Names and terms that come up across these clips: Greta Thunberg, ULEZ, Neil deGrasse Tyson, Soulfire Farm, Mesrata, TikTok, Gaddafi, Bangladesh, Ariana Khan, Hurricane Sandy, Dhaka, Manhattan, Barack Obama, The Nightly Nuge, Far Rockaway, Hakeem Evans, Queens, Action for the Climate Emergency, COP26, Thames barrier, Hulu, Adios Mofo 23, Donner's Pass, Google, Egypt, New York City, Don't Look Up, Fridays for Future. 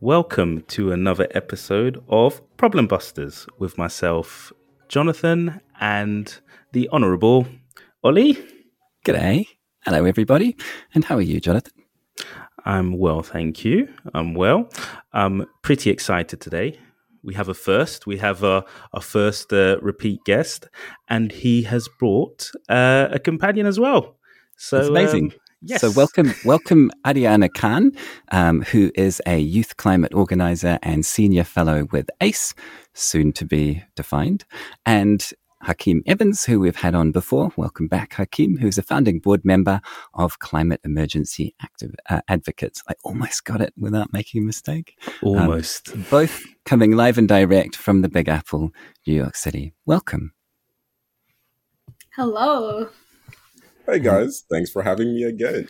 Welcome to another episode of Problem Busters with myself, Jonathan, and the Honourable Ollie. G'day. Hello, everybody. And how are you, Jonathan? I'm well, thank you. I'm well. I'm pretty excited today. We have a first. We have our first repeat guest, and he has brought a companion as well. So that's amazing. Yes. So welcome Ariana Khan, who is a youth climate organizer and senior fellow with ACE, soon to be defined, and Hakeem Evans, who we've had on before. Welcome back, Hakeem, who's a founding board member of Climate Emergency Advocates. I almost got it without making a mistake. Almost. Both coming live and direct from the Big Apple, New York City. Welcome. Hello. Hey guys, thanks for having me again.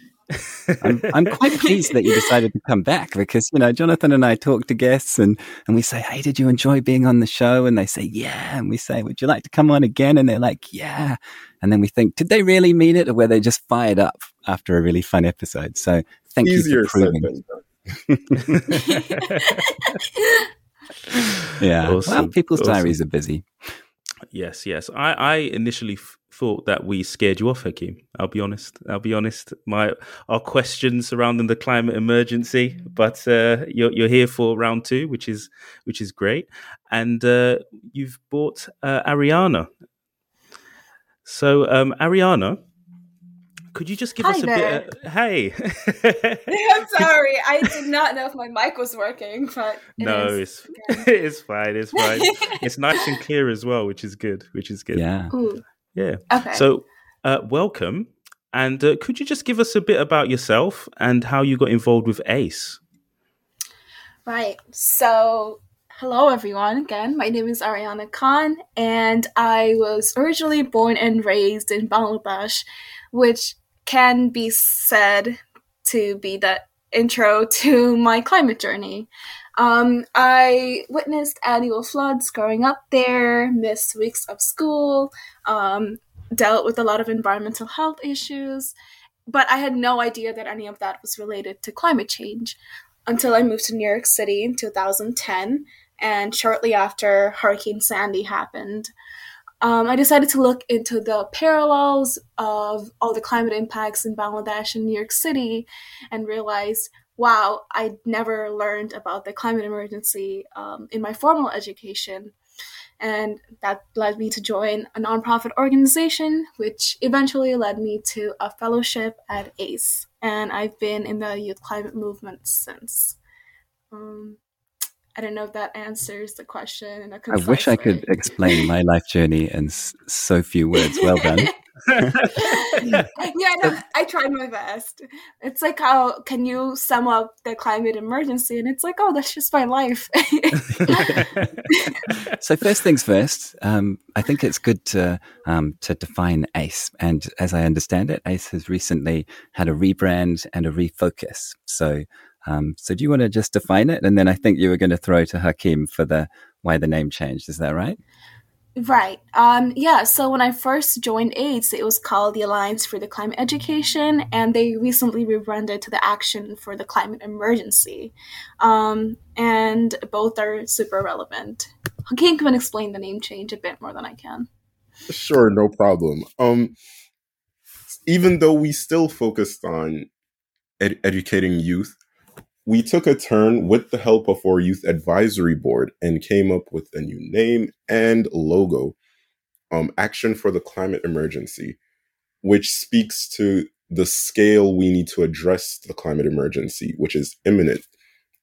I'm quite pleased that you decided to come back because, you know, Jonathan and I talk to guests and we say, hey, did you enjoy being on the show? And they say, yeah. And we say, would you like to come on again? And they're like, yeah. And then we think, did they really mean it or were they just fired up after a really fun episode? So thank you for proving it. Yeah. Awesome. Well, people's diaries are busy. Yes. I initially thought that we scared you off, Hakeem. I'll be honest. Our questions surrounding the climate emergency, but you're here for round two, which is great. And you've brought Ariana. So Ariana, could you just give us a bit? Hey, I'm sorry, I did not know if my mic was working, but it's fine. It's fine. It's nice and clear as well, which is good. Yeah. Ooh. Yeah. Okay. So, welcome. And could you just give us a bit about yourself and how you got involved with ACE? Right. So, hello, everyone. Again, my name is Ariana Khan, and I was originally born and raised in Bangladesh, which can be said to be the intro to my climate journey. I witnessed annual floods growing up there, missed weeks of school, dealt with a lot of environmental health issues, but I had no idea that any of that was related to climate change until I moved to New York City in 2010, and shortly after Hurricane Sandy happened. I decided to look into the parallels of all the climate impacts in Bangladesh and New York City and realized, wow, I never learned about the climate emergency in my formal education. And that led me to join a nonprofit organization, which eventually led me to a fellowship at ACE. And I've been in the youth climate movement since. I don't know if that answers the question. I wish I could explain my life journey in so few words. Well done. Yeah, no, I tried my best. It's like, how can you sum up the climate emergency? And it's like, oh, that's just my life. So first things first, I think it's good to define ACE. And as I understand it, ACE has recently had a rebrand and a refocus. So do you want to just define it? And then I think you were going to throw to Hakeem for why the name changed. Is that right? Right. Yeah. So when I first joined ACE, it was called the Alliance for the Climate Education, and they recently rebranded to the Action for the Climate Emergency. And both are super relevant. Hakeem can explain the name change a bit more than I can. Sure. No problem. Even though we still focused on educating youth, we took a turn with the help of our youth advisory board and came up with a new name and logo, Action for the Climate Emergency, which speaks to the scale we need to address the climate emergency, which is imminent,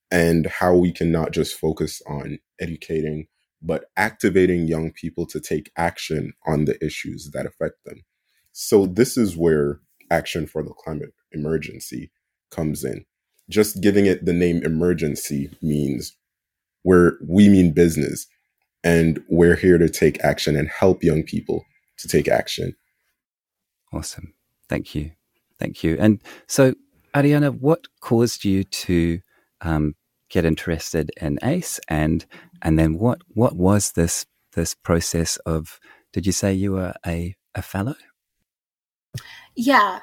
and how we can not just focus on educating, but activating young people to take action on the issues that affect them. So this is where Action for the Climate Emergency comes in. Just giving it the name emergency means we mean business, and we're here to take action and help young people to take action. Awesome. Thank you. And so, Ariana, what caused you to get interested in ACE, and then what was this process of? Did you say you were a fellow? Yeah.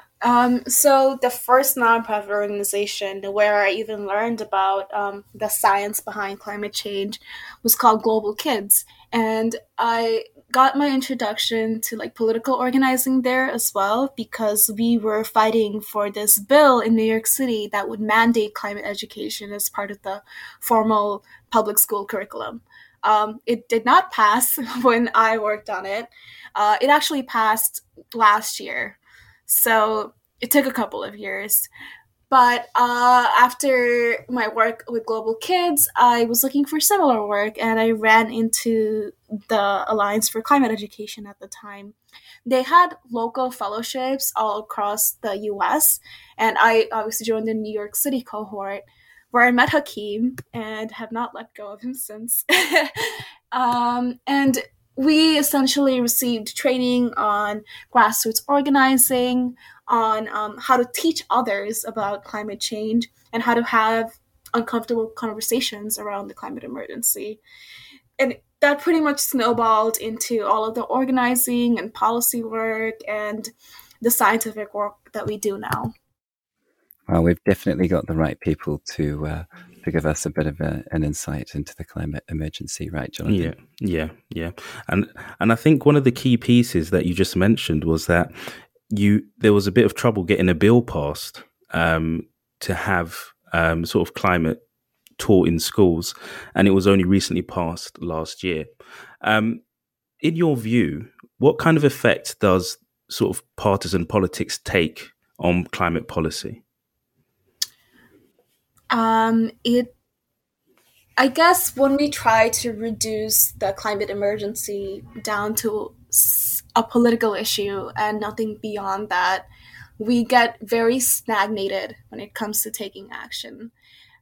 So the first nonprofit organization where I even learned about the science behind climate change was called Global Kids. And I got my introduction to like political organizing there as well, because we were fighting for this bill in New York City that would mandate climate education as part of the formal public school curriculum. It did not pass when I worked on it. It actually passed last year. So it took a couple of years. But after my work with Global Kids, I was looking for similar work, and I ran into the Alliance for Climate Education at the time. They had local fellowships all across the US, and I obviously joined the New York City cohort, where I met Hakeem and have not let go of him since. And we essentially received training on grassroots organizing, on how to teach others about climate change, and how to have uncomfortable conversations around the climate emergency. And that pretty much snowballed into all of the organizing and policy work and the scientific work that we do now. Well, we've definitely got the right people to give us a bit of an insight into the climate emergency, right, Jonathan? Yeah. And I think one of the key pieces that you just mentioned was that there was a bit of trouble getting a bill passed to have sort of climate taught in schools, and it was only recently passed last year. In your view, what kind of effect does sort of partisan politics take on climate policy? I guess when we try to reduce the climate emergency down to a political issue and nothing beyond that, we get very stagnated when it comes to taking action.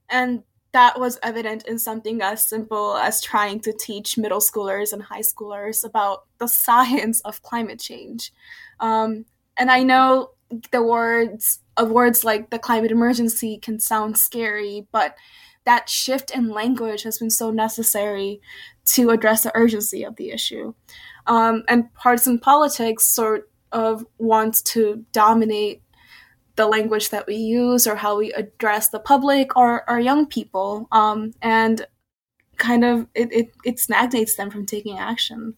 And that was evident in something as simple as trying to teach middle schoolers and high schoolers about the science of climate change. And I know the words like the climate emergency can sound scary, but that shift in language has been so necessary to address the urgency of the issue. And partisan politics sort of wants to dominate the language that we use or how we address the public or our young people, and kind of it stagnates them from taking action.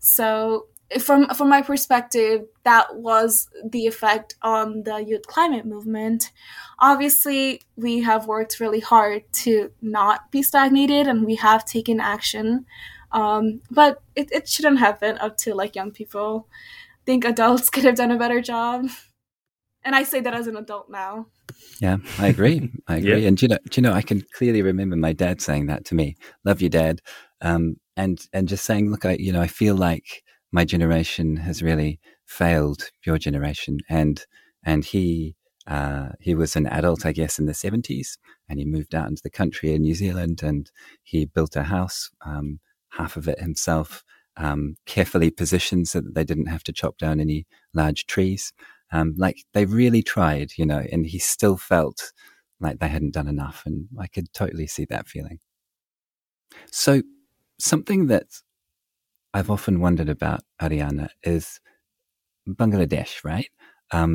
So From my perspective, that was the effect on the youth climate movement. Obviously, we have worked really hard to not be stagnated, and we have taken action. But it shouldn't have been up to like young people. I think adults could have done a better job. And I say that as an adult now. Yeah, I agree. Yeah. And do you know, I can clearly remember my dad saying that to me. Love you, Dad. And just saying, look, I feel like my generation has really failed your generation, and he was an adult, I guess, in the 70s, and he moved out into the country in New Zealand, and he built a house, half of it himself, carefully positioned so that they didn't have to chop down any large trees. Like they really tried, and he still felt like they hadn't done enough, and I could totally see that feeling. So something that I've often wondered about, Ariana, is Bangladesh, right? A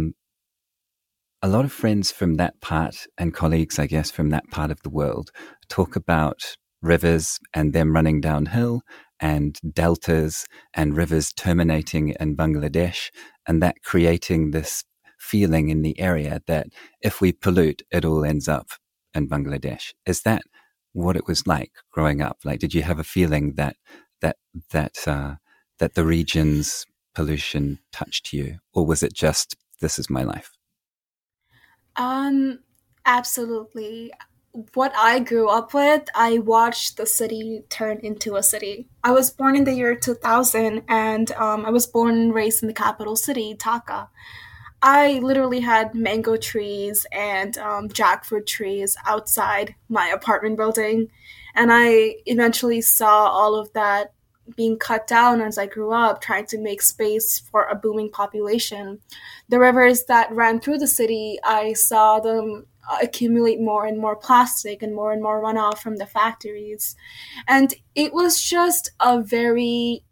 lot of friends from that part and colleagues, I guess, from that part of the world talk about rivers and them running downhill and deltas and rivers terminating in Bangladesh, and that creating this feeling in the area that if we pollute, it all ends up in Bangladesh. Is that what it was like growing up? Like, did you have a feeling that the region's pollution touched you, or was it just, this is my life? Absolutely. What I grew up with, I watched the city turn into a city. I was born in the year 2000, and I was born and raised in the capital city, Dhaka. I literally had mango trees and jackfruit trees outside my apartment building. And I eventually saw all of that being cut down as I grew up, trying to make space for a booming population. The rivers that ran through the city, I saw them accumulate more and more plastic and more runoff from the factories. And it was just a very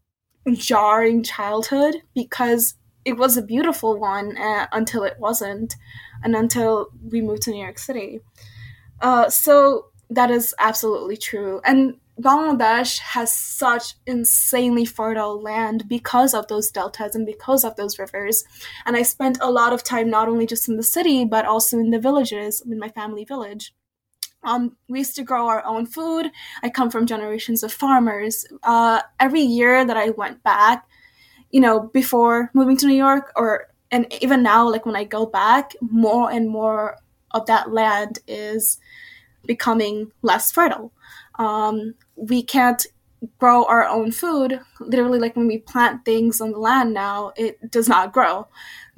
jarring childhood, because it was a beautiful one until it wasn't, and until we moved to New York City. So that is absolutely true. And Bangladesh has such insanely fertile land because of those deltas and because of those rivers. And I spent a lot of time not only just in the city, but also in the villages, in my family village. We used to grow our own food. I come from generations of farmers. Every year that I went back, you know, before moving to New York, and even now, like when I go back, more and more of that land is becoming less fertile. We can't grow our own food. Literally, like when we plant things on the land now, it does not grow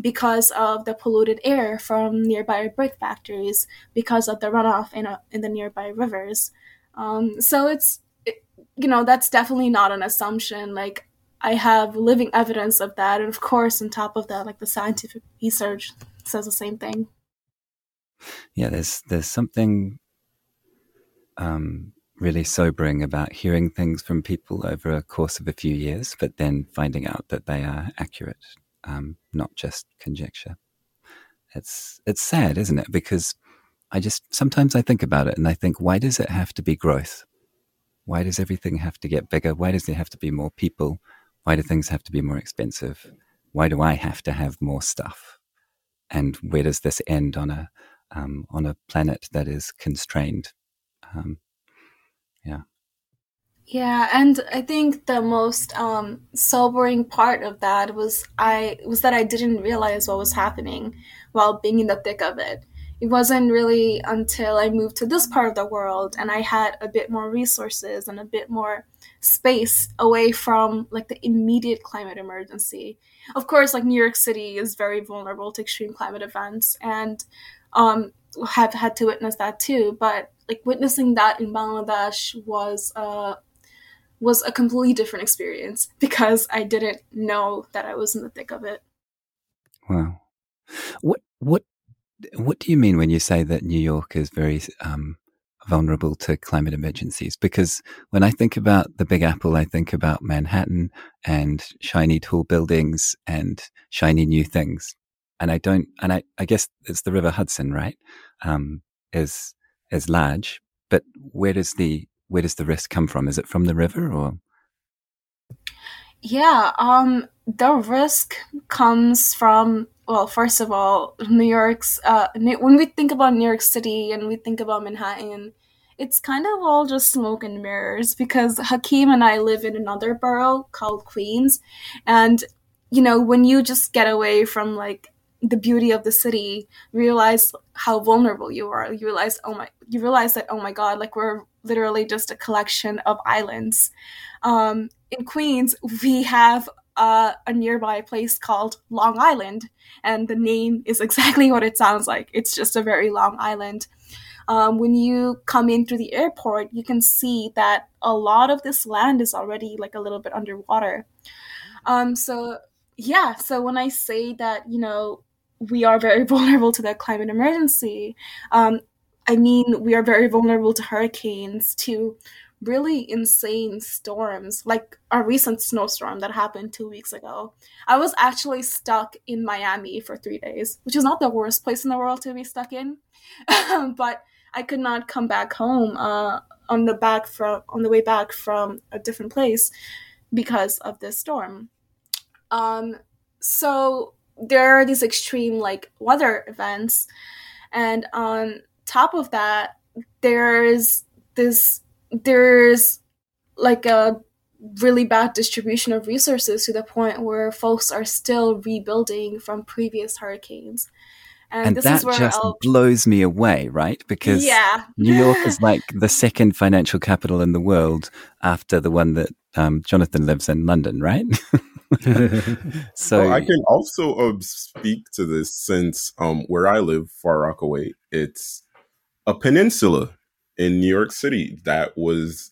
because of the polluted air from nearby brick factories, because of the runoff in the nearby rivers. So that's definitely not an assumption. Like, I have living evidence of that. And of course, on top of that, like the scientific research says the same thing. Yeah, there's something really sobering about hearing things from people over a course of a few years, but then finding out that they are accurate, not just conjecture. It's sad, isn't it? Because sometimes I think about it and I think, why does it have to be growth? Why does everything have to get bigger? Why does there have to be more people? Why do things have to be more expensive? Why do I have to have more stuff? And where does this end on a planet that is constrained? Yeah, and I think the most sobering part of that was that I didn't realize what was happening while being in the thick of it. It wasn't really until I moved to this part of the world and I had a bit more resources and a bit more space away from like the immediate climate emergency. Of course, like New York City is very vulnerable to extreme climate events, and have had to witness that too. But like witnessing that in Bangladesh was a completely different experience, because I didn't know that I was in the thick of it. Wow. What do you mean when you say that New York is very vulnerable to climate emergencies? Because when I think about the Big Apple, I think about Manhattan and shiny tall buildings and shiny new things. And I guess it's the River Hudson, right? Is large, but where does the risk come from? Is it from the river or? Yeah, the risk comes from, well, first of all, when we think about New York City and we think about Manhattan, it's kind of all just smoke and mirrors, because Hakeem and I live in another borough called Queens. And, you know, when you just get away from like the beauty of the city, realize how vulnerable you are. You realize that, oh my God, like we're literally just a collection of islands. In Queens, we have a nearby place called Long Island, and the name is exactly what it sounds like. It's just a very long island. When you come in through the airport, you can see that a lot of this land is already like a little bit underwater. So when I say that, you know, we are very vulnerable to the climate emergency, I mean, we are very vulnerable to hurricanes, to really insane storms, like our recent snowstorm that happened 2 weeks ago. I was actually stuck in Miami for 3 days, which is not the worst place in the world to be stuck in, but I could not come back home on the way back from a different place because of this storm. So there are these extreme like weather events, and on top of that, there's like a really bad distribution of resources, to the point where folks are still rebuilding from previous hurricanes. And this is where blows me away, right? Because New York is like the second financial capital in the world after the one that Jonathan lives in, London, right? So I can also speak to this, since where I live, Far Rockaway, it's a peninsula in New York City that was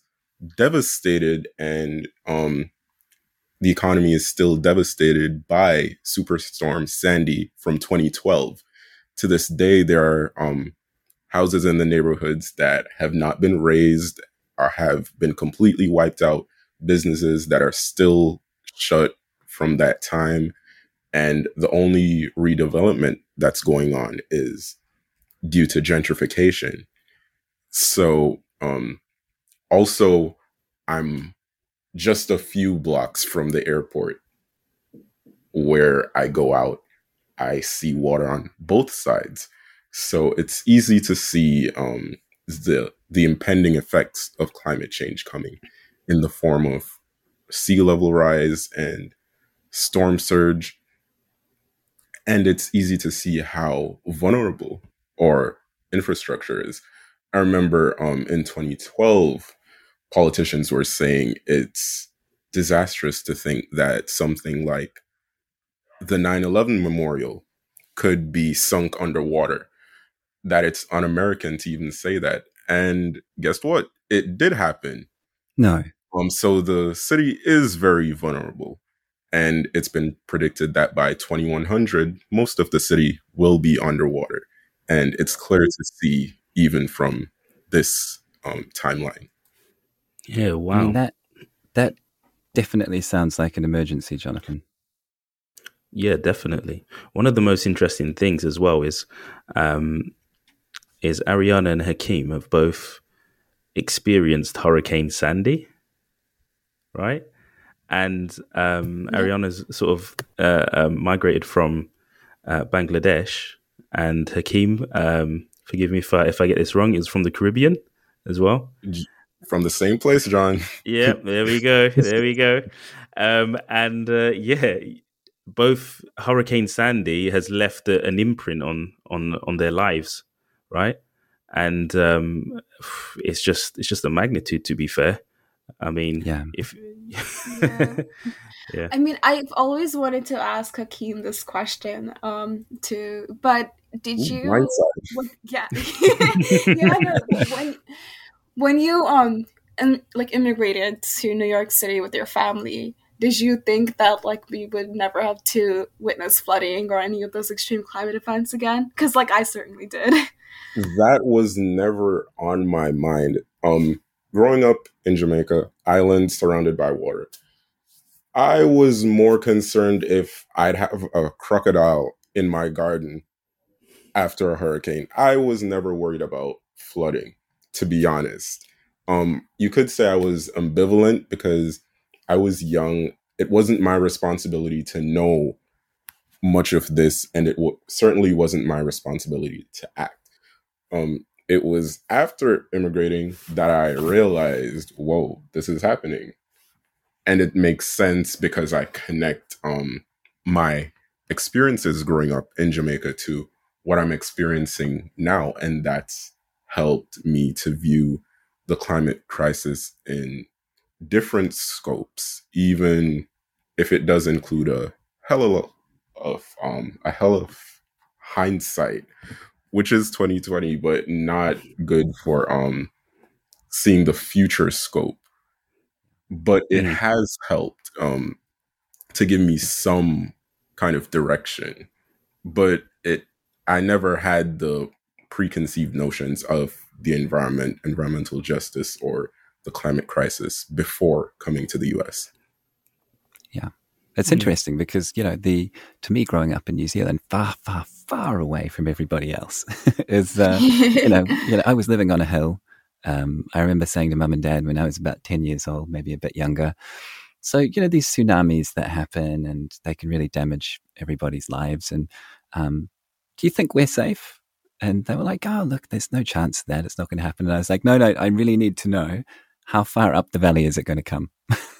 devastated, and the economy is still devastated by Superstorm Sandy from 2012. To this day, there are houses in the neighborhoods that have not been raised or have been completely wiped out, businesses that are still shut from that time. And the only redevelopment that's going on is due to gentrification. So also, I'm just a few blocks from the airport. Where I go out, I see water on both sides. So it's easy to see the impending effects of climate change coming in the form of sea level rise and storm surge. And it's easy to see how vulnerable our infrastructure is. I remember in 2012, politicians were saying it's disastrous to think that something like the 9/11 memorial could be sunk underwater, that it's un-American to even say that. And guess what? It did happen. No. So the city is very vulnerable. And it's been predicted that by 2100, most of the city will be underwater. And it's clear to see even from this timeline. Yeah, wow. I mean, that definitely sounds like an emergency, Jonathan. Yeah, definitely. One of the most interesting things as well is Ariana and Hakeem have both experienced Hurricane Sandy, right? And Ariana's sort of migrated from Bangladesh, and Hakeem, forgive me if I get this wrong, is from the Caribbean as well. From the same place, John. Yeah, there we go. There we go. Yeah, both Hurricane Sandy has left an imprint on their lives, right? And it's just the magnitude, to be fair. I mean, yeah. Yeah. I mean, I've always wanted to ask Hakeem this question when you immigrated to New York City with your family, did you think that we would never have to witness flooding or any of those extreme climate events again? Because I certainly did. That was never on my mind. Growing up in Jamaica, island surrounded by water, I was more concerned if I'd have a crocodile in my garden after a hurricane. I was never worried about flooding, to be honest. You could say I was ambivalent because I was young. It wasn't my responsibility to know much of this, and it certainly wasn't my responsibility to act. It was after immigrating that I realized, whoa, this is happening. And it makes sense because I connect my experiences growing up in Jamaica to what I'm experiencing now. And that's helped me to view the climate crisis in different scopes, even if it does include a hell of hindsight, which is 2020, but not good for seeing the future scope. But it has helped to give me some kind of direction. But I never had the preconceived notions of the environment, environmental justice, or the climate crisis before coming to the US. Yeah. It's interesting because, to me, growing up in New Zealand, far, far, far away from everybody else is, I was living on a hill. I remember saying to mum and dad when I was about 10 years old, maybe a bit younger. So, these tsunamis that happen and they can really damage everybody's lives. And do you think we're safe? And they were like, oh, look, there's no chance of that. It's not going to happen. And I was like, no, I really need to know how far up the valley is it going to come.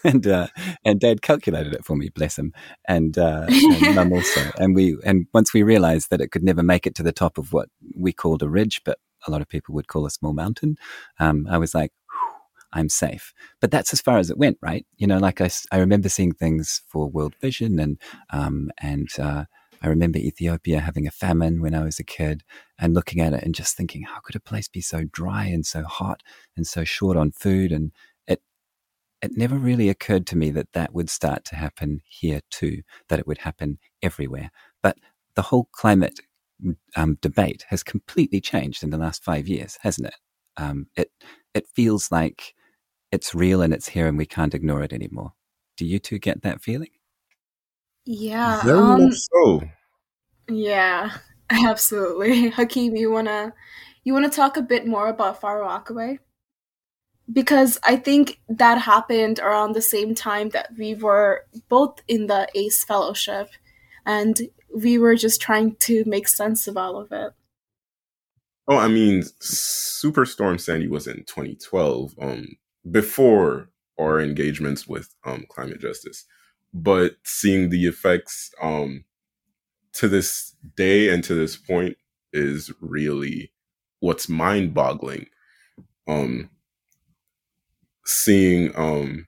And Dad calculated it for me, bless him. And Mum also. And once we realized that it could never make it to the top of what we called a ridge, but a lot of people would call a small mountain, I was like, I'm safe. But that's as far as it went, right? I remember seeing things for World Vision and I remember Ethiopia having a famine when I was a kid and looking at it and just thinking, how could a place be so dry and so hot and so short on food? And it never really occurred to me that would start to happen here too, that it would happen everywhere. But the whole climate debate has completely changed in the last 5 years, hasn't it? It feels like it's real and it's here and we can't ignore it anymore. Do you two get that feeling? Yeah. Very much so. Yeah, absolutely. Hakeem, you wanna talk a bit more about Far Rockaway? Because I think that happened around the same time that we were both in the ACE Fellowship, and we were just trying to make sense of all of it. Oh, I mean, Superstorm Sandy was in 2012, before our engagements with climate justice. But seeing the effects to this day and to this point is really what's mind-boggling. Seeing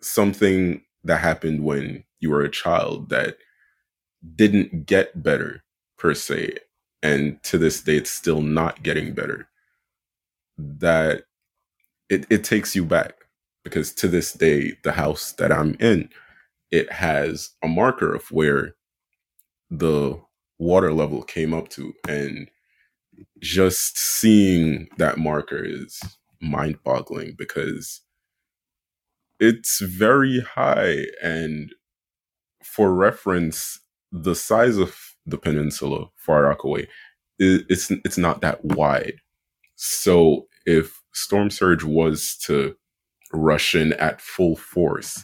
something that happened when you were a child that didn't get better per se, and to this day it's still not getting better, that it takes you back, because to this day the house that I'm in, it has a marker of where the water level came up to, and just seeing that marker is mind-boggling because it's very high. And for reference, the size of the peninsula, Far Rockaway, it's not that wide. So if storm surge was to rush in at full force,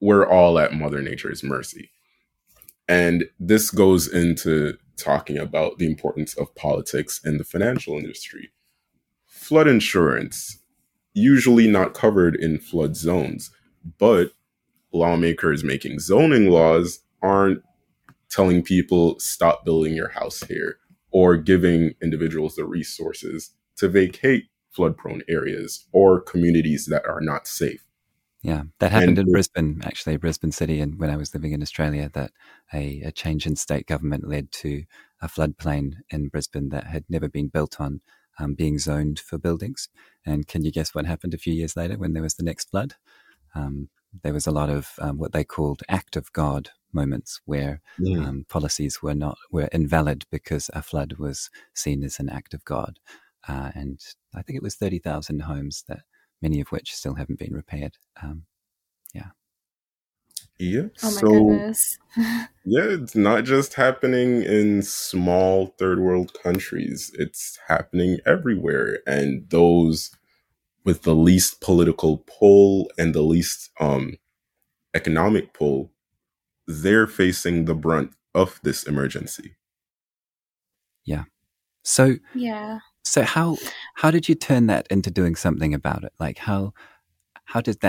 we're all at Mother Nature's mercy. And this goes into talking about the importance of politics in the financial industry. Flood insurance, usually not covered in flood zones, but lawmakers making zoning laws aren't telling people stop building your house here, or giving individuals the resources to vacate flood-prone areas or communities that are not safe. Yeah, that happened in Brisbane, actually, Brisbane City, and when I was living in Australia, that a change in state government led to a floodplain in Brisbane that had never been built on being zoned for buildings. And can you guess what happened a few years later when there was the next flood? There was a lot of what they called act of God moments where policies were invalid because a flood was seen as an act of God. And I think it was 30,000 homes that, many of which still haven't been repaired. Yeah. Oh my goodness. Yeah, it's not just happening in small third world countries. It's happening everywhere. And those with the least political pull and the least economic pull, they're facing the brunt of this emergency. Yeah. So how did you turn that into doing something about it? Like how did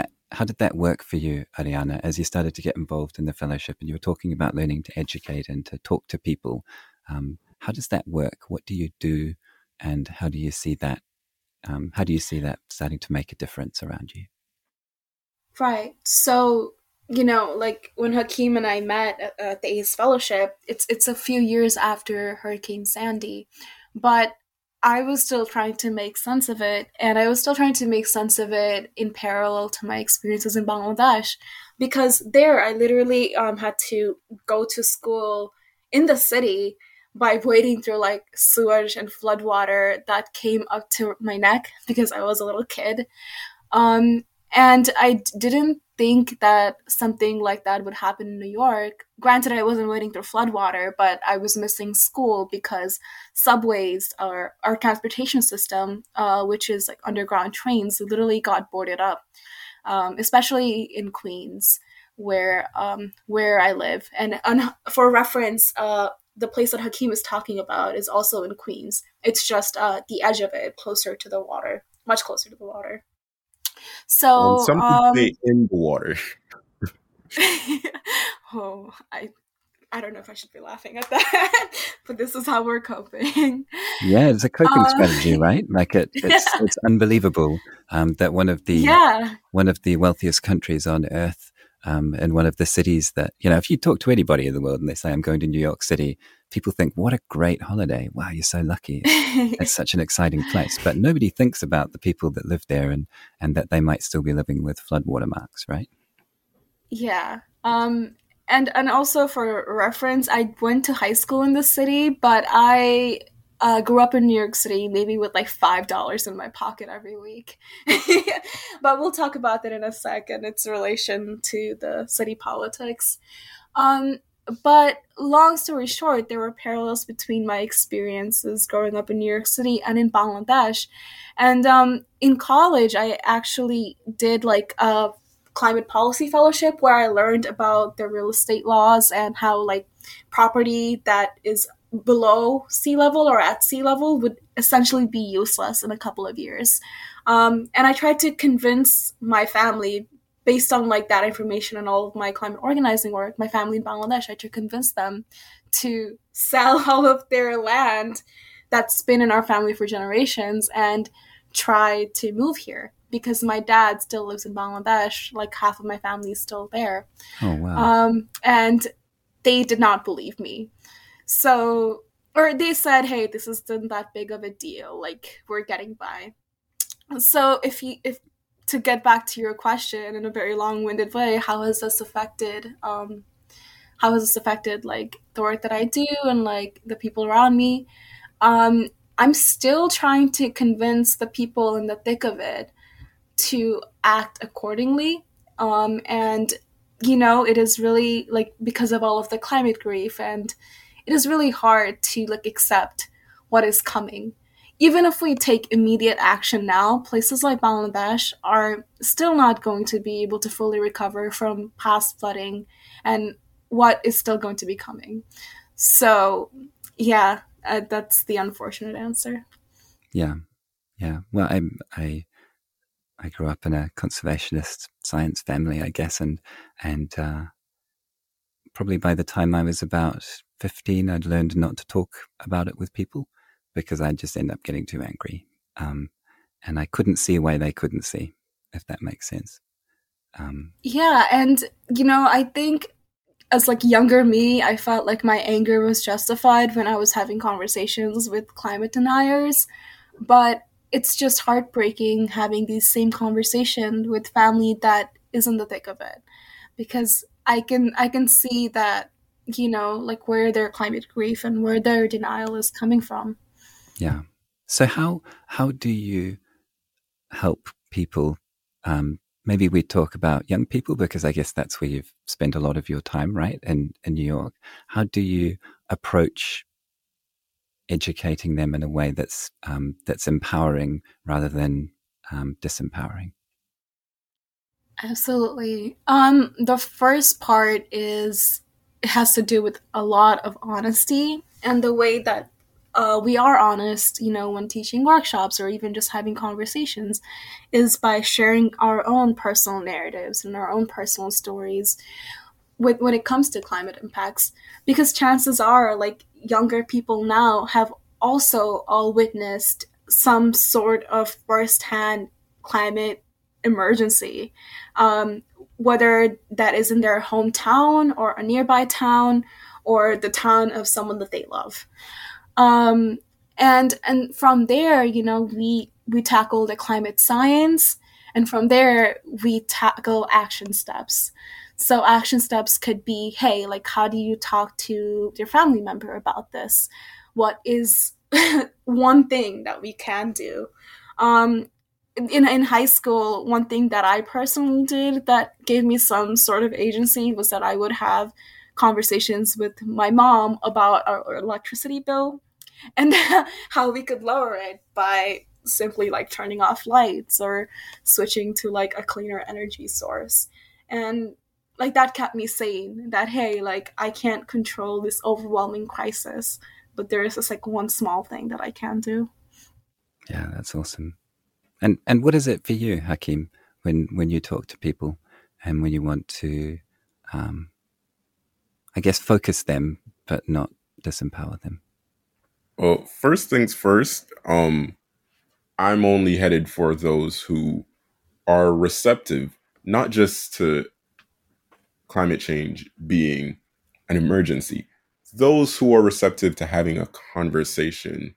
that work for you, Ariana, as you started to get involved in the fellowship and you were talking about learning to educate and to talk to people? How does that work? What do you do, and how do you see that? How do you see that starting to make a difference around you? Right. So, you know, like when Hakeem and I met at the ACE Fellowship, it's a few years after Hurricane Sandy, but I was still trying to make sense of it, and I was still trying to make sense of it in parallel to my experiences in Bangladesh, because there I literally had to go to school in the city by wading through like sewage and flood water that came up to my neck because I was a little kid. And I didn't think that something like that would happen in New York. Granted, I wasn't wading through floodwater, but I was missing school because subways, or our transportation system, which is like underground trains, literally got boarded up, especially in Queens, where I live. And for reference, the place that Hakeem is talking about is also in Queens. It's just the edge of it, closer to the water, much closer to the water. So some people stay in the water. Oh, I don't know if I should be laughing at that, but this is how we're coping. Yeah, it's a coping strategy, right? Like it's unbelievable that one of the wealthiest countries on earth, and one of the cities that, you know, if you talk to anybody in the world and they say I'm going to New York City, people think, what a great holiday. Wow, you're so lucky. It's such an exciting place. But nobody thinks about the people that live there and that they might still be living with flood watermarks, right? Yeah. And also for reference, I went to high school in the city, but I grew up in New York City, maybe with like $5 in my pocket every week. But we'll talk about that in a sec and its relation to the city politics. But long story short, there were parallels between my experiences growing up in New York City and in Bangladesh. And in college, I actually did like a climate policy fellowship where I learned about the real estate laws and how like property that is below sea level or at sea level would essentially be useless in a couple of years. And I tried to convince my family, based on like that information and all of my climate organizing work, my family in Bangladesh, I tried to convince them to sell all of their land that's been in our family for generations and try to move here, because my dad still lives in Bangladesh. Like half of my family is still there. Oh, wow. And they did not believe me. So, or they said, hey, this isn't that big of a deal. Like, we're getting by. So if to get back to your question in a very long-winded way, how has this affected like the work that I do and like the people around me? I'm still trying to convince the people in the thick of it to act accordingly. And, you know, it is really like, because of all of the climate grief, and it is really hard to like accept what is coming. Even if we take immediate action now, places like Bangladesh are still not going to be able to fully recover from past flooding and what is still going to be coming. So, yeah, that's the unfortunate answer. Yeah. Well, I grew up in a conservationist science family, I guess, and probably by the time I was about 15, I'd learned not to talk about it with people, because I'd just end up getting too angry. And I couldn't see why they couldn't see, if that makes sense. Yeah, and, you know, I think as like younger me, I felt like my anger was justified when I was having conversations with climate deniers. But it's just heartbreaking having these same conversations with family that is in the thick of it, because I can see that, you know, like where their climate grief and where their denial is coming from. Yeah. So how do you help people? Maybe we talk about young people, because I guess that's where you've spent a lot of your time, right? In New York. How do you approach educating them in a way that's empowering rather than disempowering? Absolutely. The first part is, it has to do with a lot of honesty and the way that we are honest, you know, when teaching workshops or even just having conversations, is by sharing our own personal narratives and our own personal stories with when it comes to climate impacts, because chances are like younger people now have also all witnessed some sort of firsthand climate emergency, whether that is in their hometown or a nearby town or the town of someone that they love. And from there, you know, we tackle the climate science, and from there we tackle action steps. So action steps could be, hey, like, how do you talk to your family member about this? What is one thing that we can do? In high school, one thing that I personally did that gave me some sort of agency was that I would have conversations with my mom about our electricity bill and how we could lower it by simply like turning off lights or switching to like a cleaner energy source. And like that kept me sane, that, hey, like I can't control this overwhelming crisis, but there is this like one small thing that I can do. Yeah, that's awesome. And what is it for you, Hakeem, when you talk to people and when you want to, I guess, focus them but not disempower them? Well, first things first, I'm only headed for those who are receptive, not just to climate change being an emergency, those who are receptive to having a conversation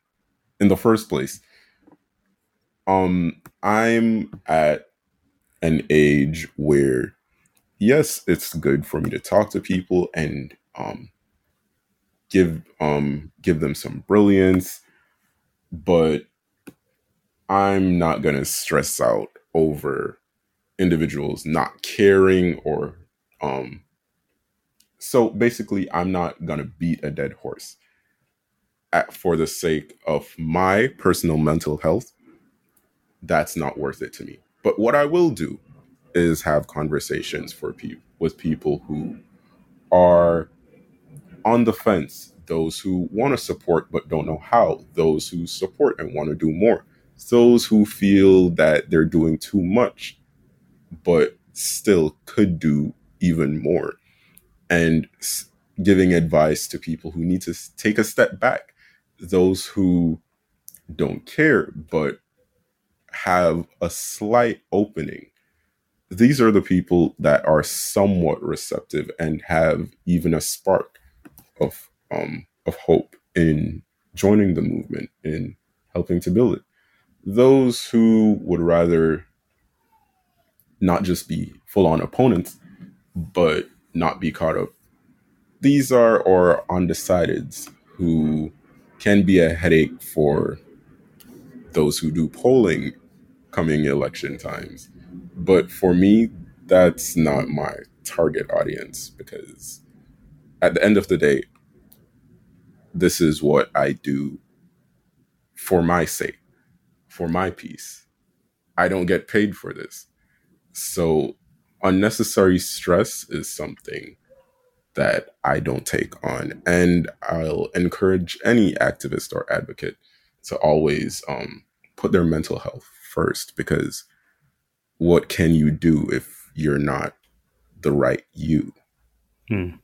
in the first place. I'm at an age where yes, it's good for me to talk to people and give them some brilliance, but I'm not going to stress out over individuals not caring or so basically I'm not going to beat a dead horse for the sake of my personal mental health. That's not worth it to me. But what I will do is have conversations with people who are on the fence, those who want to support but don't know how, those who support and want to do more, those who feel that they're doing too much but still could do even more, and giving advice to people who need to take a step back, those who don't care but have a slight opening. These are the people that are somewhat receptive and have even a spark of hope in joining the movement, in helping to build it. Those who would rather not just be full-on opponents, but not be caught up. These are undecideds who can be a headache for those who do polling coming election times. But for me, that's not my target audience, because at the end of the day, this is what I do for my sake, for my peace. I don't get paid for this. So unnecessary stress is something that I don't take on. And I'll encourage any activist or advocate to always put their mental health first, because what can you do if you're not the right you? Mm.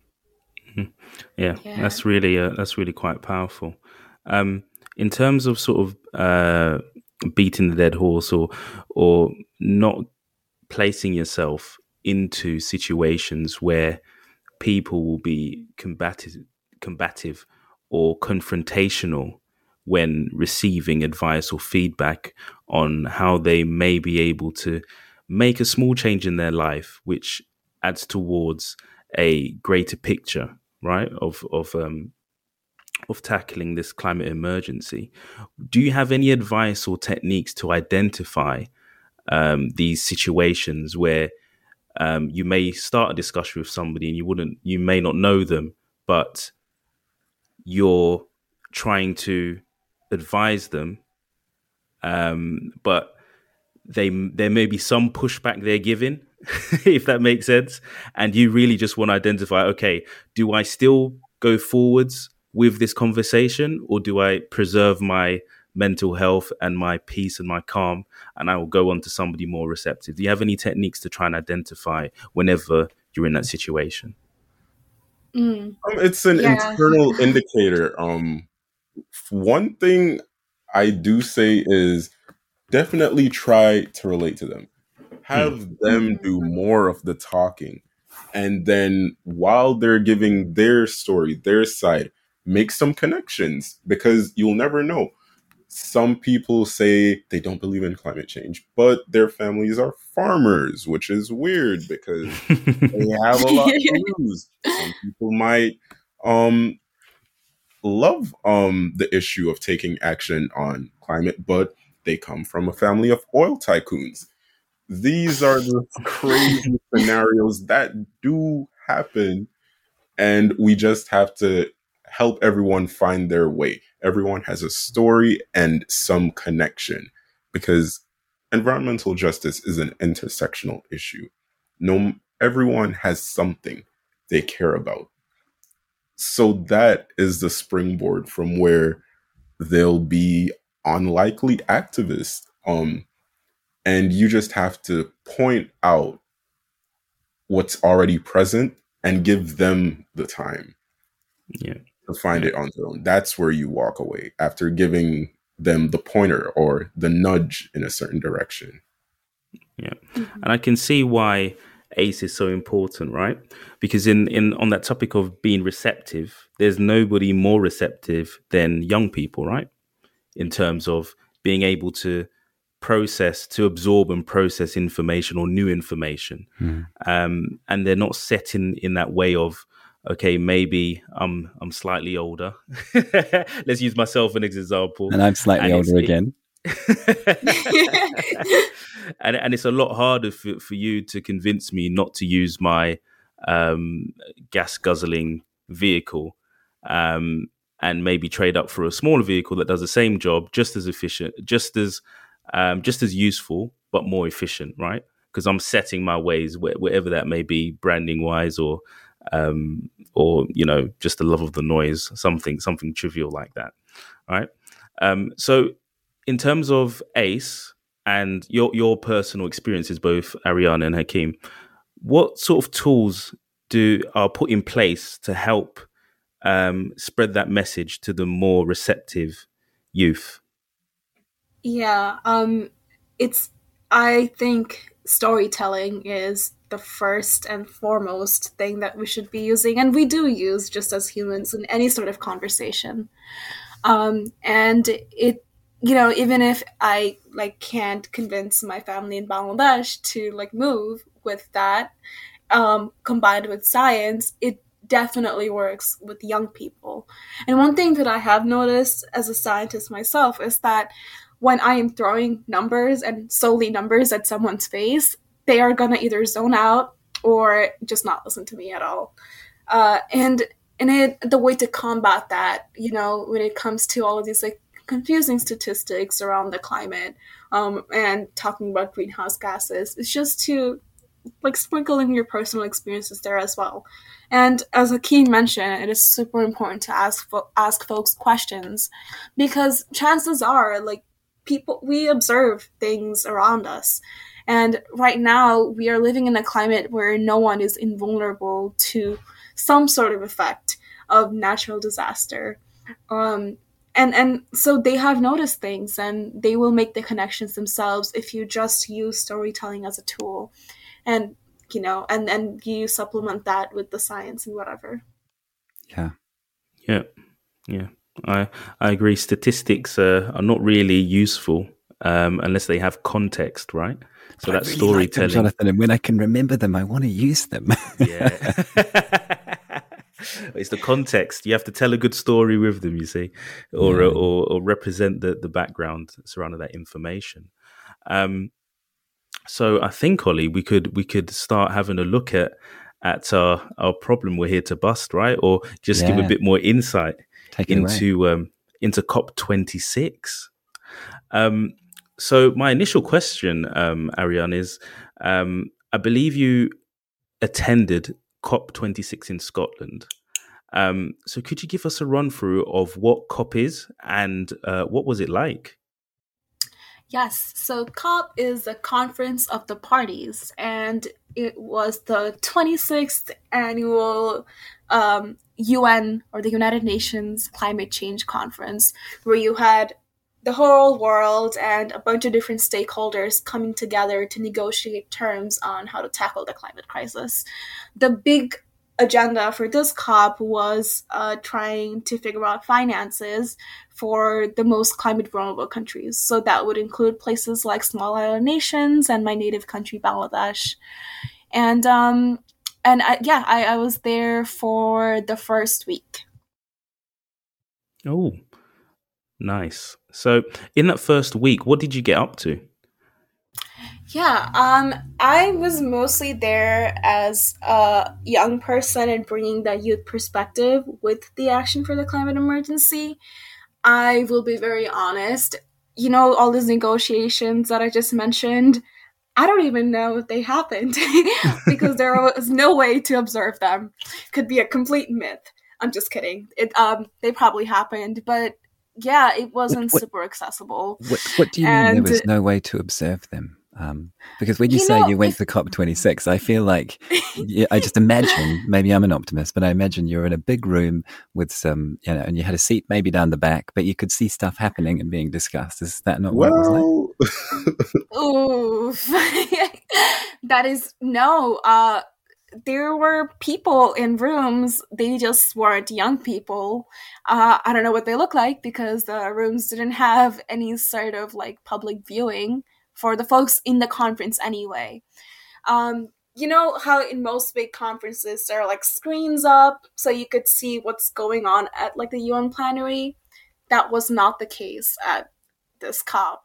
Mm-hmm. Yeah, that's really quite powerful. In terms of sort of beating the dead horse or not placing yourself into situations where people will be combative or confrontational when receiving advice or feedback on how they may be able to make a small change in their life, which adds towards a greater picture, right, of tackling this climate emergency. Do you have any advice or techniques to identify these situations where you may start a discussion with somebody and you may not know them, but you're trying to advise them, but there may be some pushback they're giving, if that makes sense, and you really just want to identify, okay, do I still go forwards with this conversation, or do I preserve my mental health and my peace and my calm, and I will go on to somebody more receptive? Do you have any techniques to try and identify whenever you're in that situation? It's an internal indicator. One thing I do say is definitely try to relate to them. Have them do more of the talking. And then while they're giving their story, their side, make some connections, because you'll never know. Some people say they don't believe in climate change, but their families are farmers, which is weird because they have a lot to lose. Some people might love the issue of taking action on climate, but they come from a family of oil tycoons. These are the crazy scenarios that do happen, and we just have to help everyone find their way. Everyone has a story and some connection, because environmental justice is an intersectional issue. Everyone has something they care about. So that is the springboard from where they'll be unlikely activists. And you just have to point out what's already present and give them the time. Yeah. To find it on their own. That's where you walk away, after giving them the pointer or the nudge in a certain direction. Yeah. And I can see why ACE is so important, right? Because on that topic of being receptive, there's nobody more receptive than young people, right? In terms of being able to process to absorb and process information or new information. And they're not set in that way of, okay, maybe I'm slightly older. Let's use myself as an example. And I'm slightly older again. And it's a lot harder for you to convince me not to use my gas guzzling vehicle and maybe trade up for a smaller vehicle that does the same job, just as efficient, just as useful, but more efficient, right? Because I'm setting my ways, wherever that may be, branding wise, or you know, just the love of the noise, something trivial like that, right? So in terms of ACE and your personal experiences, both Ariana and Hakeem, what sort of tools are put in place to help spread that message to the more receptive youth? Yeah, I think storytelling is the first and foremost thing that we should be using, and we do use just as humans in any sort of conversation. And it, you know, even if I can't convince my family in Bangladesh to move with that, combined with science, it definitely works with young people. And one thing that I have noticed as a scientist myself is that when I am throwing numbers and solely numbers at someone's face, they are going to either zone out or just not listen to me at all. And the way to combat that, you know, when it comes to all of these confusing statistics around the climate and talking about greenhouse gases, it's just to sprinkle in your personal experiences there as well. And as Hakeem mentioned, it is super important to ask folks questions, because chances are we observe things around us. And right now we are living in a climate where no one is invulnerable to some sort of effect of natural disaster. And so they have noticed things and they will make the connections themselves if you just use storytelling as a tool. And, you know, and you supplement that with the science and whatever. Yeah. Yeah. Yeah. I agree. Statistics are not really useful unless they have context, right? So that's really storytelling. Like them, Jonathan, and when I can remember them, I want to use them. Yeah. It's the context. You have to tell a good story with them, you see, or represent the background surrounding that information. So I think, Ollie, we could start having a look at our problem we're here to bust, right? Or just give a bit more insight into COP26. So my initial question, Ariane, is I believe you attended COP26 in Scotland. So could you give us a run through of what COP is and what was it like? Yes, so COP is a Conference of the Parties, and it was the 26th annual UN, or the United Nations Climate Change Conference, where you had the whole world and a bunch of different stakeholders coming together to negotiate terms on how to tackle the climate crisis. The big agenda for this COP was trying to figure out finances for the most climate vulnerable countries. So that would include places like small island nations and my native country, Bangladesh. And I was there for the first week. Oh, nice. So in that first week, what did you get up to? Yeah, I was mostly there as a young person and bringing that youth perspective with the Action for the Climate Emergency. I will be very honest, you know, all these negotiations that I just mentioned, I don't even know if they happened because there was no way to observe them. Could be a complete myth. I'm just kidding. They probably happened, but yeah, it wasn't super accessible. What do you mean there was no way to observe them? Because when you went to COP26, I feel like I just imagine, maybe I'm an optimist, but I imagine you're in a big room with some, you know, and you had a seat maybe down the back, but you could see stuff happening and being discussed. Is that not what it was like? There were people in rooms, they just weren't young people. I don't know what they look like because the rooms didn't have any sort of public viewing. for the folks in the conference anyway. You know how in most big conferences there are like screens up so you could see what's going on at like the UN plenary? That was not the case at this COP.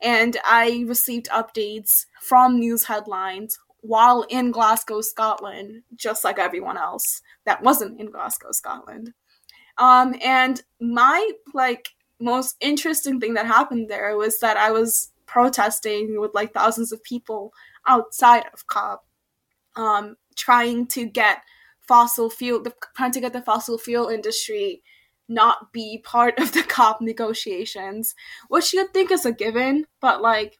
And I received updates from news headlines while in Glasgow, Scotland, just like everyone else that wasn't in Glasgow, Scotland. And my like most interesting thing that happened there was that I was protesting with like thousands of people outside of COP, trying to get the fossil fuel industry not be part of the COP negotiations, which you'd think is a given, but like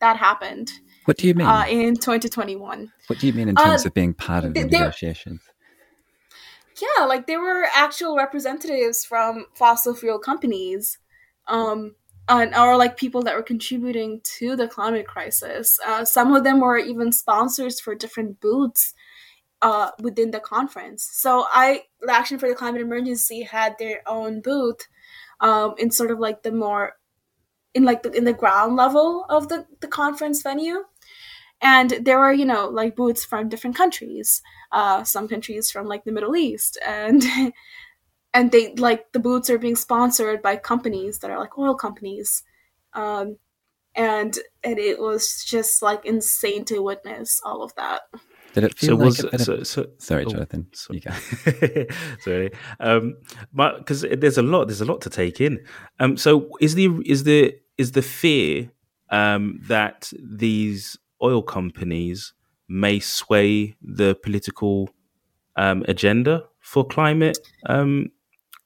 that happened. What do you mean? In 2021. What do you mean in terms of being part of the negotiations? Yeah, like there were actual representatives from fossil fuel companies, or like people that were contributing to the climate crisis. Some of them were even sponsors for different booths within the conference. So the Action for the Climate Emergency had their own booth in sort of like the more in the ground level of the conference venue. And there were, you know, like booths from different countries, some countries from like the Middle East. And they like the booths are being sponsored by companies that are like oil companies. And it was just like insane to witness all of that. Did it feel sorry, Jonathan. Sorry. Sorry. Because there's a lot to take in. So is the fear that these oil companies may sway the political agenda for climate,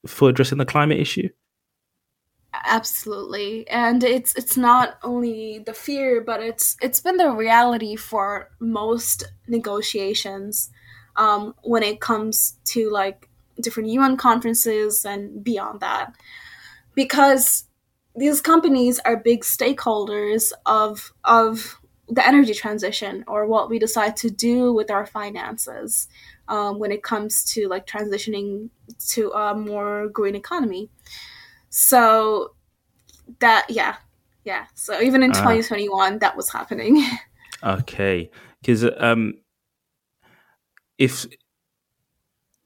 for addressing the climate issue? Absolutely. And it's not only the fear, but it's been the reality for most negotiations when it comes to like different UN conferences and beyond that. Because these companies are big stakeholders of the energy transition, or what we decide to do with our finances when it comes to like transitioning to a more green economy. So that, yeah. So even in 2021, that was happening. Okay. Because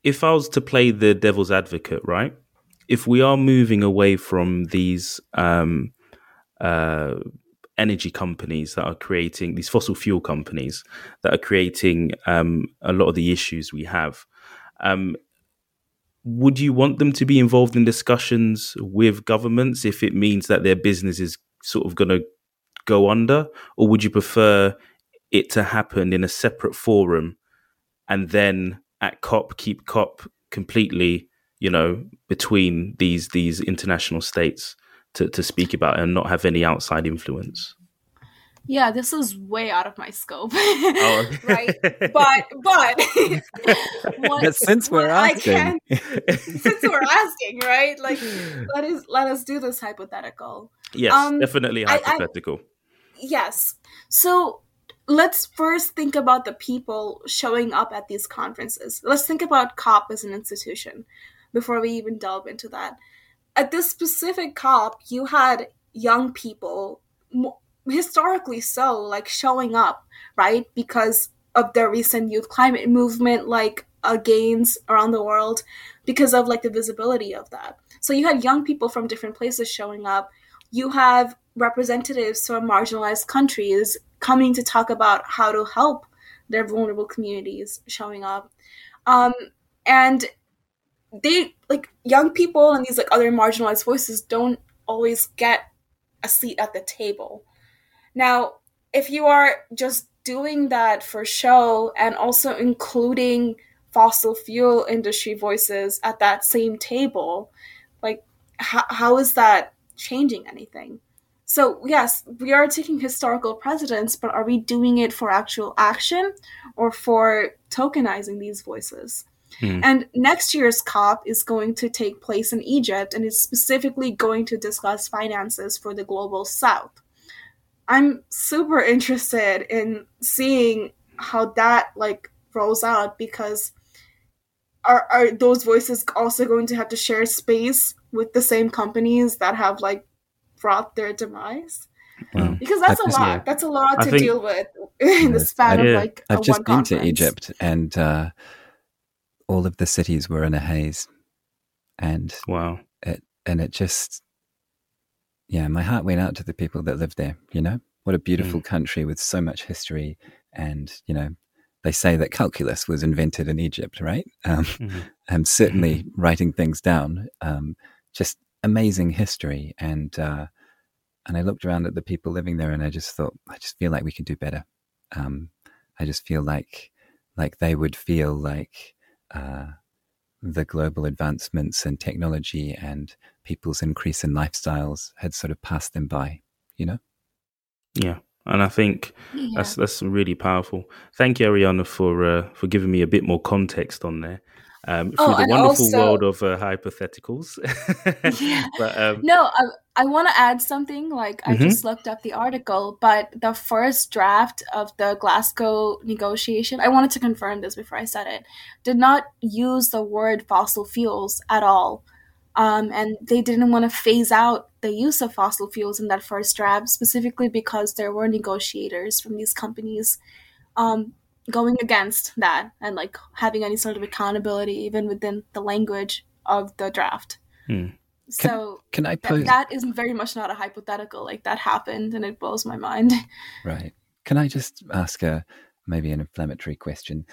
if I was to play the devil's advocate, right? If we are moving away from these energy companies that are creating, these fossil fuel companies that are creating a lot of the issues we have, would you want them to be involved in discussions with governments if it means that their business is sort of going to go under? Or would you prefer it to happen in a separate forum and then at COP, keep COP completely, you know, between these international states to speak about and not have any outside influence? Yeah, this is way out of my scope, right? But since we're asking, right? Like, let us do this hypothetical. Yes, definitely hypothetical. Yes. So let's first think about the people showing up at these conferences. Let's think about COP as an institution before we even delve into that. At this specific COP, you had young people. Historically so, like showing up, right? Because of the recent youth climate movement, like gains around the world, because of like the visibility of that. So you had young people from different places showing up. You have representatives from marginalized countries coming to talk about how to help their vulnerable communities showing up. And they, like young people and these like other marginalized voices don't always get a seat at the table. Now, if you are just doing that for show and also including fossil fuel industry voices at that same table, like how is that changing anything? So yes, we are taking historical precedents, but are we doing it for actual action or for tokenizing these voices? And next year's COP is going to take place in Egypt, and it's specifically going to discuss finances for the global south. I'm super interested in seeing how that like rolls out, because are those voices also going to have to share space with the same companies that have like brought their demise? Wow. Because that's a lot. Yeah. That's a lot to deal with in the span of like I've just been to Egypt, and all of the cities were in a haze. And wow, it just, yeah, my heart went out to the people that live there. You know, what a beautiful country with so much history, and you know, they say that calculus was invented in Egypt, right? And certainly writing things down, just amazing history. And I looked around at the people living there, and I just thought, I just feel like we can do better. I just feel like they would feel like the global advancements in technology and people's increase in lifestyles had sort of passed them by, you know? Yeah. And I think that's really powerful. Thank you, Ariana, for giving me a bit more context on there. Through the wonderful world of hypotheticals. Yeah. But, no, I want to add something. Like I just looked up the article, but the first draft of the Glasgow negotiation, I wanted to confirm this before I said it, did not use the word fossil fuels at all. And they didn't want to phase out the use of fossil fuels in that first draft, specifically because there were negotiators from these companies going against that and like having any sort of accountability even within the language of the draft. So can I pose... that is very much not a hypothetical. Like that happened, and it blows my mind. Right. Can I just ask maybe an inflammatory question?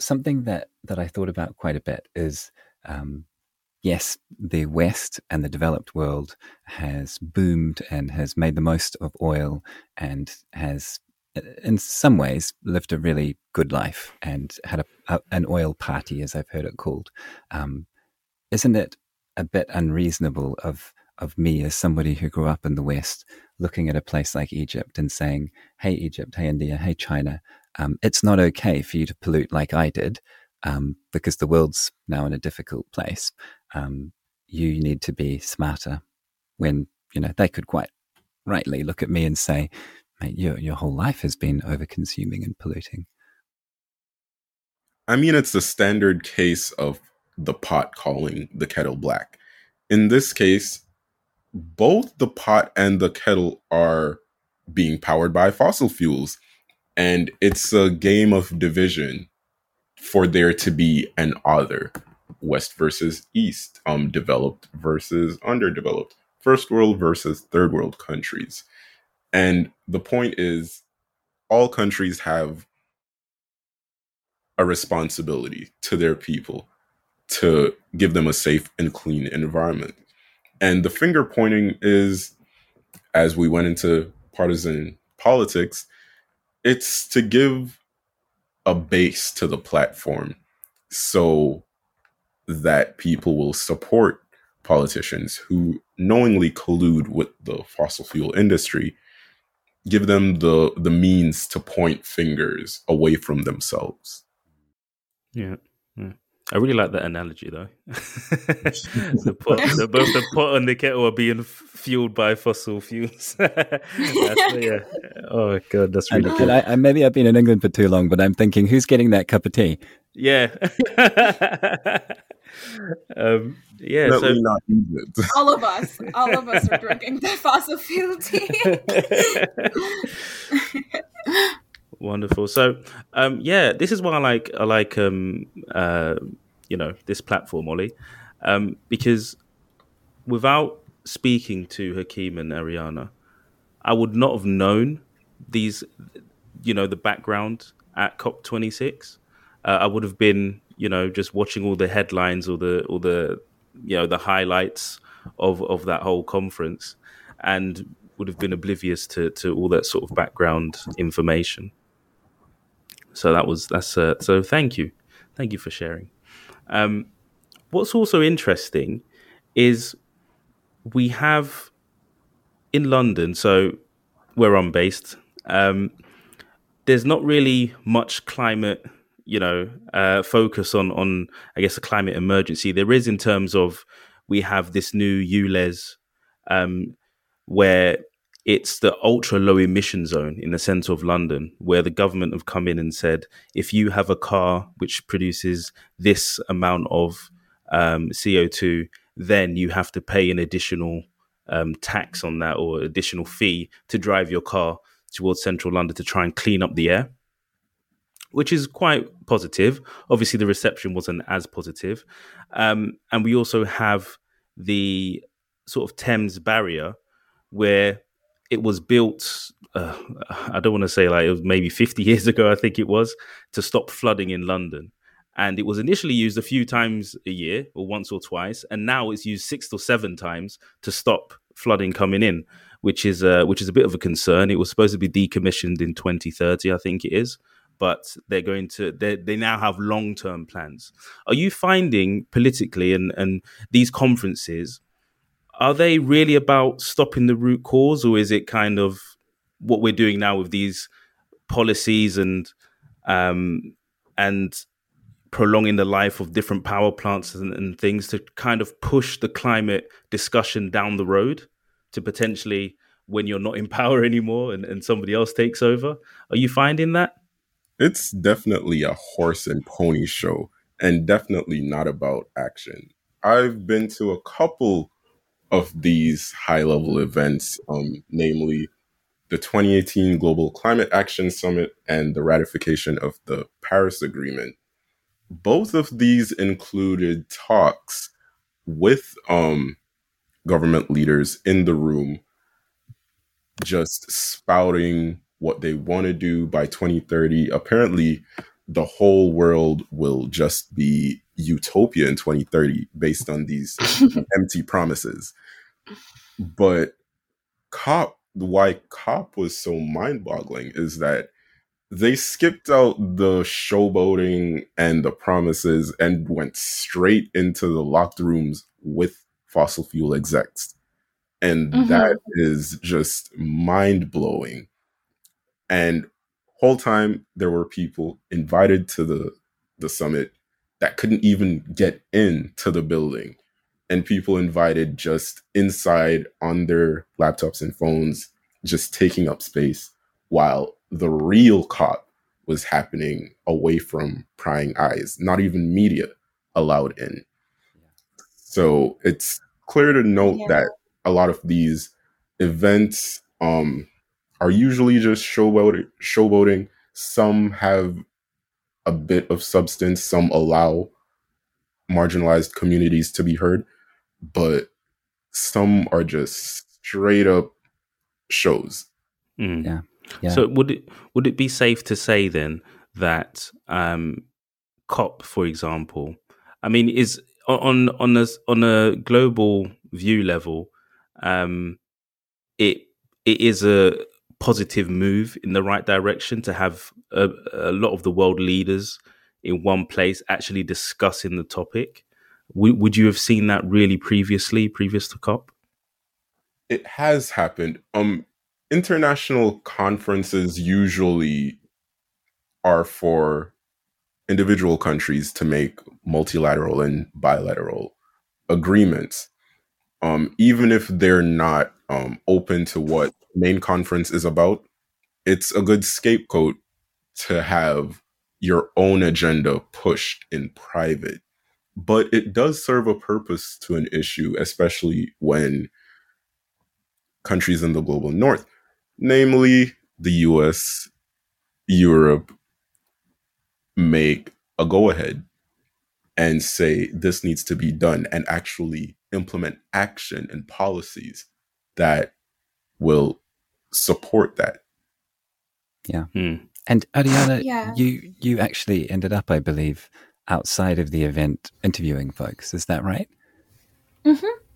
Something that I thought about quite a bit is... yes, the West and the developed world has boomed and has made the most of oil and has, in some ways, lived a really good life and had an oil party, as I've heard it called. Isn't it a bit unreasonable of me as somebody who grew up in the West looking at a place like Egypt and saying, hey, Egypt, hey, India, hey, China, it's not okay for you to pollute like I did, because the world's now in a difficult place. You need to be smarter, when, you know, they could quite rightly look at me and say, mate, your whole life has been over-consuming and polluting. I mean, it's the standard case of the pot calling the kettle black. In this case, both the pot and the kettle are being powered by fossil fuels, and it's a game of division for there to be an other. West versus East, developed versus underdeveloped, first world versus third world countries. And the point is, all countries have a responsibility to their people to give them a safe and clean environment. And the finger pointing is, as we went into partisan politics, it's to give a base to the platform so that people will support politicians who knowingly collude with the fossil fuel industry, give them the means to point fingers away from themselves. Yeah. I really like that analogy, though. Both the pot and the kettle are being fueled by fossil fuels. Yeah. Oh, God, that's really good. Maybe I've been in England for too long, but I'm thinking, who's getting that cup of tea? Yeah. Not all of us are drinking the fossil fuel tea. Wonderful. So, this is why I like you know, this platform, Ollie, because without speaking to Hakeem and Ariana, I would not have known these, you know, the background at COP26. I would have been, you know, just watching all the headlines or the you know, the highlights of that whole conference, and would have been oblivious to all that sort of background information. So so thank you for sharing. What's also interesting is we have in London, so where I'm based, there's not really much climate, you know, focus on I guess the climate emergency. There is in terms of we have this new ULEZ, where it's the ultra low emission zone in the centre of London, where the government have come in and said, if you have a car which produces this amount of CO2, then you have to pay an additional tax on that, or additional fee to drive your car towards central London to try and clean up the air, which is quite positive. Obviously, the reception wasn't as positive. And we also have the sort of Thames barrier, where it was built, I don't want to say like it was maybe 50 years ago, I think it was, to stop flooding in London. And it was initially used a few times a year, or once or twice. And now it's used 6 or 7 times to stop flooding coming in, which is a bit of a concern. It was supposed to be decommissioned in 2030, I think it is. But they're going to, they now have long-term plans. Are you finding politically and these conferences, are they really about stopping the root cause, or is it kind of what we're doing now with these policies and prolonging the life of different power plants and things to kind of push the climate discussion down the road to potentially when you're not in power anymore and somebody else takes over? Are you finding that? It's definitely a horse and pony show, and definitely not about action. I've been to a couple of these high-level events, namely the 2018 Global Climate Action Summit and the ratification of the Paris Agreement. Both of these included talks with government leaders in the room, just spouting what they want to do by 2030. Apparently, the whole world will just be utopia in 2030 based on these empty promises. But why COP was so mind-boggling is that they skipped out the showboating and the promises and went straight into the locked rooms with fossil fuel execs. And that is just mind-blowing. And whole time there were people invited to the summit that couldn't even get into the building, and people invited just inside on their laptops and phones, just taking up space while the real COP was happening away from prying eyes, not even media allowed in. So it's clear to note that a lot of these events, are usually just showboating. Some have a bit of substance. Some allow marginalized communities to be heard, but some are just straight up shows. Yeah. So would it be safe to say then that COP, for example, I mean, is on a global view level, it is a positive move in the right direction to have a lot of the world leaders in one place actually discussing the topic. Would you have seen that really previous to COP? It has happened. International conferences usually are for individual countries to make multilateral and bilateral agreements, even if they're not open to what main conference is about. It's a good scapegoat to have your own agenda pushed in private, but it does serve a purpose to an issue, especially when countries in the global north, namely the US, Europe, make a go-ahead and say this needs to be done and actually implement action and policies that will support that. Yeah. And Ariana, you actually ended up, I believe, outside of the event interviewing folks. Is that right?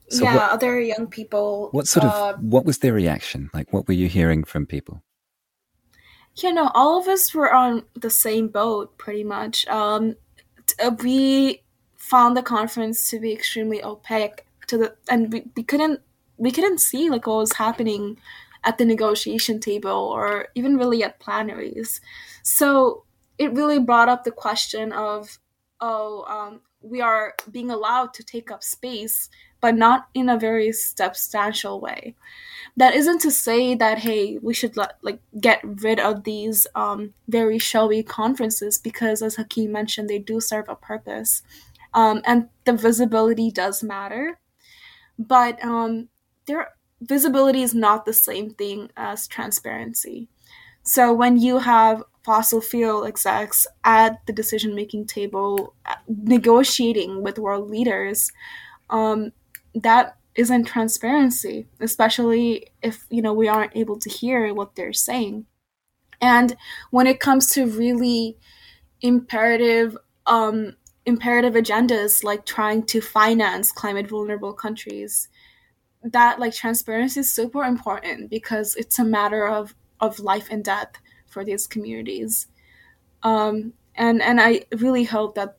So other young people. What was their reaction? Like, what were you hearing from people? You know, all of us were on the same boat, pretty much. We found the conference to be extremely opaque and we couldn't see like what was happening at the negotiation table or even really at plenaries. So it really brought up the question of, we are being allowed to take up space, but not in a very substantial way. That isn't to say that, hey, we should get rid of these very showy conferences, because as Hakeem mentioned, they do serve a purpose. And the visibility does matter. But there visibility is not the same thing as transparency. So when you have fossil fuel execs at the decision-making table, negotiating with world leaders, that isn't transparency, especially if, you know, we aren't able to hear what they're saying. And when it comes to really imperative agendas, like trying to finance climate vulnerable countries, that like transparency is super important because it's a matter of life and death for these communities. And I really hope that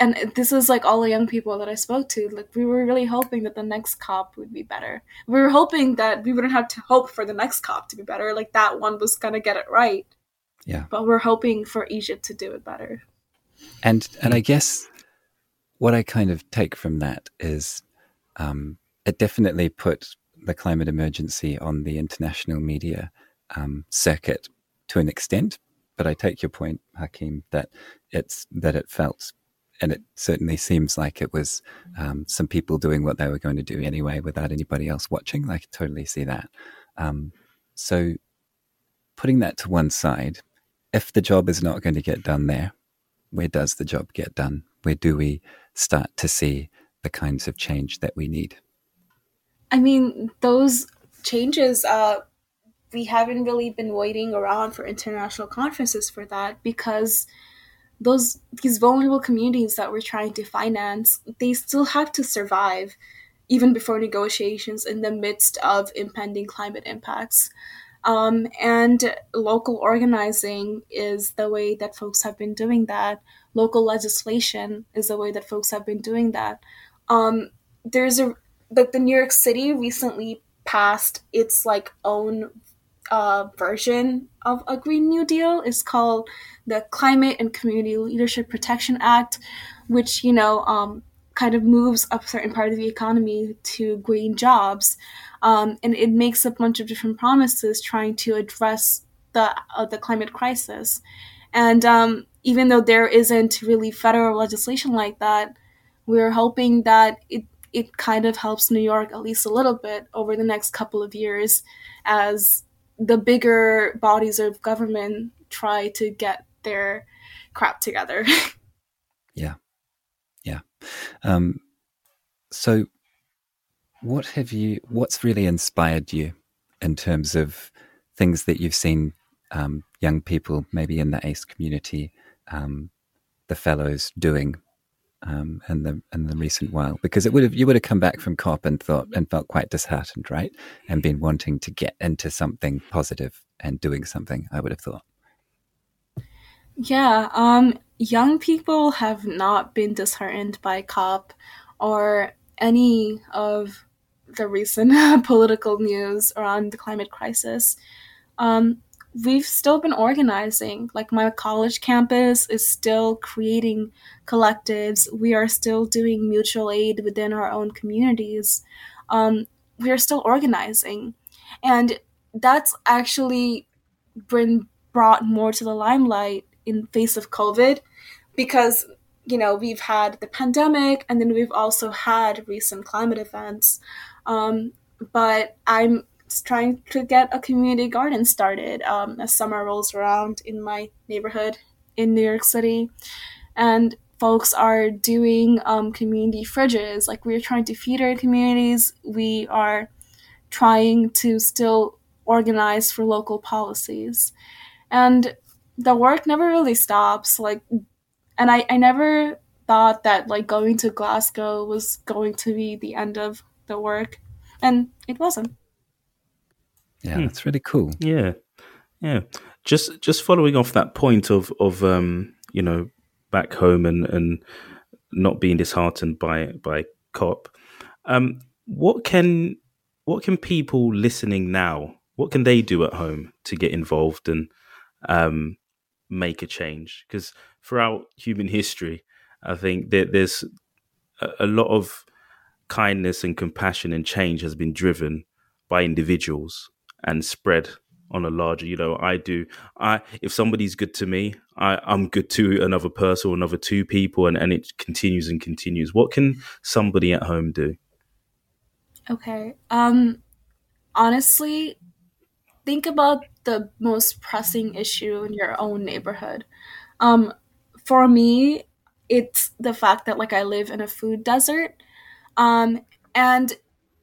and this is like all the young people that I spoke to, like we were really hoping that the next COP would be better. We were hoping that we wouldn't have to hope for the next COP to be better. Like that one was going to get it right. Yeah. But we're hoping for Egypt to do it better. And I guess what I kind of take from that is it definitely put the climate emergency on the international media circuit to an extent. But I take your point, Hakeem, that it felt, and it certainly seems like it was some people doing what they were going to do anyway without anybody else watching. I can totally see that. So putting that to one side, if the job is not going to get done there, where does the job get done? Where do we start to see the kinds of change that we need? I mean, those changes, we haven't really been waiting around for international conferences for that, because these vulnerable communities that we're trying to finance, they still have to survive even before negotiations in the midst of impending climate impacts. And local organizing is the way that folks have been doing that. Local legislation is the way that folks have been doing that. The New York City recently passed its own version of a Green New Deal. It's called the Climate and Community Leadership Protection Act, which, kind of moves a certain part of the economy to green jobs. And it makes a bunch of different promises trying to address the climate crisis. And even though there isn't really federal legislation like that, we're hoping that it kind of helps New York at least a little bit over the next couple of years as the bigger bodies of government try to get their crap together. Yeah. Yeah. So what's really inspired you in terms of things that you've seen young people, maybe in the ACE community, the fellows doing in the recent while? Because you would have come back from COP and felt quite disheartened, right? And been wanting to get into something positive and doing something, I would have thought. Yeah, young people have not been disheartened by COP or any of the recent political news around the climate crisis. We've still been organizing. My college campus is still creating collectives. We are still doing mutual aid within our own communities. We are still organizing. And that's actually been brought more to the limelight in face of COVID, because we've had the pandemic and then we've also had recent climate events. But I'm trying to get a community garden started as summer rolls around in my neighborhood in New York City. And folks are doing community fridges. We're trying to feed our communities. We are trying to still organize for local policies. And the work never really stops. And I never thought that going to Glasgow was going to be the end of the work, and it wasn't. Yeah, that's really cool. Yeah. Just following off that point of back home and not being disheartened by COP. What can people listening now? What can they do at home to get involved and make a change? Because throughout human history, I think that there's a lot of kindness and compassion and change has been driven by individuals and spread on a larger, if somebody's good to me, I'm good to another person, another two people, and it continues and continues. What can somebody at home do? Okay. honestly, think about the most pressing issue in your own neighborhood. For me, it's the fact that, like, I live in a food desert. And,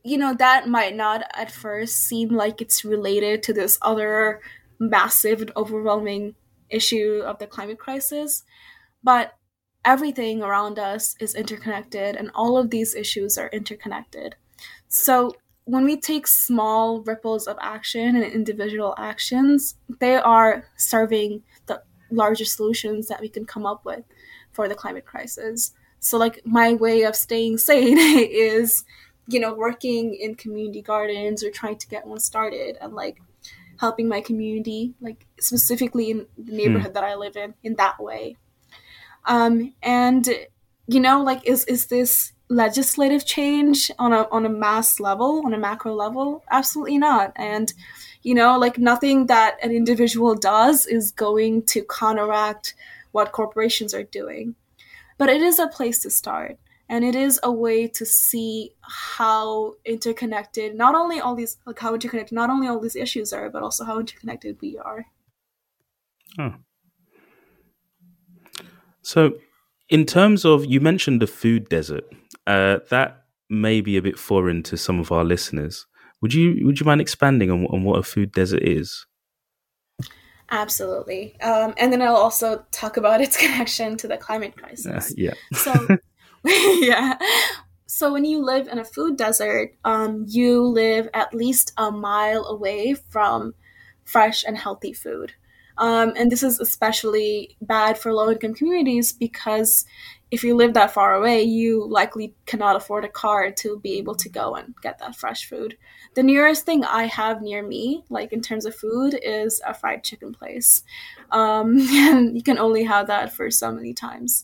you know, that might not at first seem like it's related to this other massive and overwhelming issue of the climate crisis, but everything around us is interconnected, and all of these issues are interconnected. So when we take small ripples of action and individual actions, they are serving the larger solutions that we can come up with for the climate crisis. So, like, my way of staying sane is, you know, working in community gardens or trying to get one started, and, like, helping my community, like, specifically in the neighborhood that I live in that way. And, you know, like, is this legislative change on a mass level, on a macro level? Absolutely not. And, you know, like, nothing that an individual does is going to counteract what corporations are doing. But it is a place to start. And it is a way to see how interconnected not only all these issues are, but also how interconnected we are. Oh. So, in terms of, you mentioned the food desert, that may be a bit foreign to some of our listeners. Would you mind expanding on what a food desert is? Absolutely, and then I'll also talk about its connection to the climate crisis. So. Yeah. So when you live in a food desert, you live at least a mile away from fresh and healthy food. And this is especially bad for low-income communities because if you live that far away, you likely cannot afford a car to be able to go and get that fresh food. The nearest thing I have near me, like in terms of food, is a fried chicken place. And you can only have that for so many times.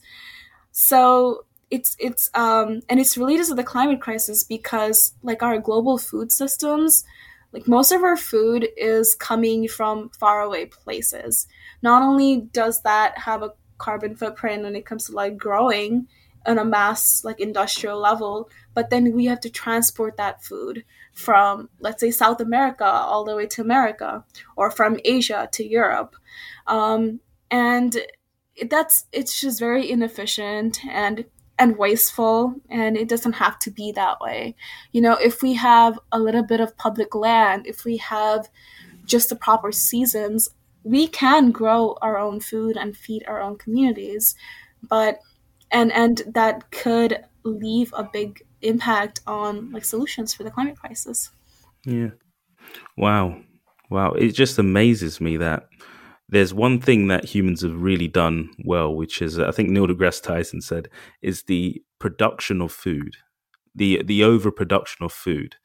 So and it's related to the climate crisis because, like, our global food systems, like, most of our food is coming from faraway places. Not only does that have a carbon footprint when it comes to, like, growing on a mass, like, industrial level, but then we have to transport that food from, let's say, South America all the way to America, or from Asia to Europe, and it's just very inefficient and wasteful, and it doesn't have to be that way. You know, if we have a little bit of public land, if we have just the proper seasons, we can grow our own food and feed our own communities. But and that could leave a big impact on, like, solutions for the climate crisis. Yeah. Wow. It just amazes me that there's one thing that humans have really done well, which is, I think Neil deGrasse Tyson said, is the production of food, the overproduction of food.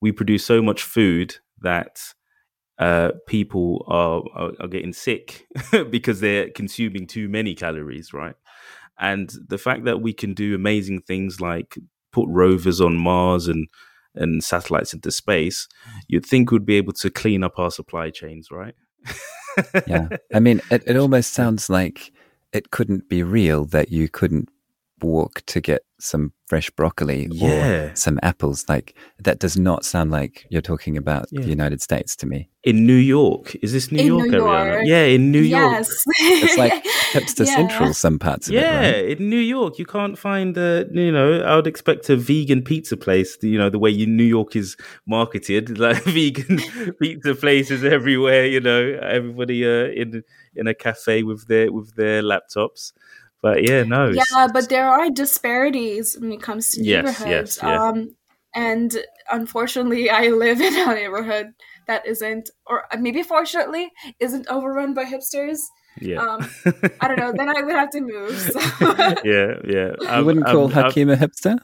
We produce so much food that people are getting sick because they're consuming too many calories, right? And the fact that we can do amazing things like put rovers on Mars and satellites into space, you'd think we'd be able to clean up our supply chains, right? Yeah, I mean, it almost sounds like it couldn't be real that you couldn't walk to get some fresh broccoli or some apples. Like, that does not sound like you're talking about the United States to me. In New York, is this New York, Ariana? Yeah, in New York. It's like hipster central, some parts of it. Yeah, right? In New York, you can't find, I would expect a vegan pizza place, you know, the way New York is marketed, like vegan pizza places everywhere, you know, everybody in a cafe with their laptops. But but there are disparities when it comes to neighborhoods. Yes. And unfortunately, I live in a neighborhood that isn't, or maybe fortunately, isn't overrun by hipsters. Yeah. I don't know. Then I would have to move. So. Yeah. You wouldn't call Hakeem a hipster?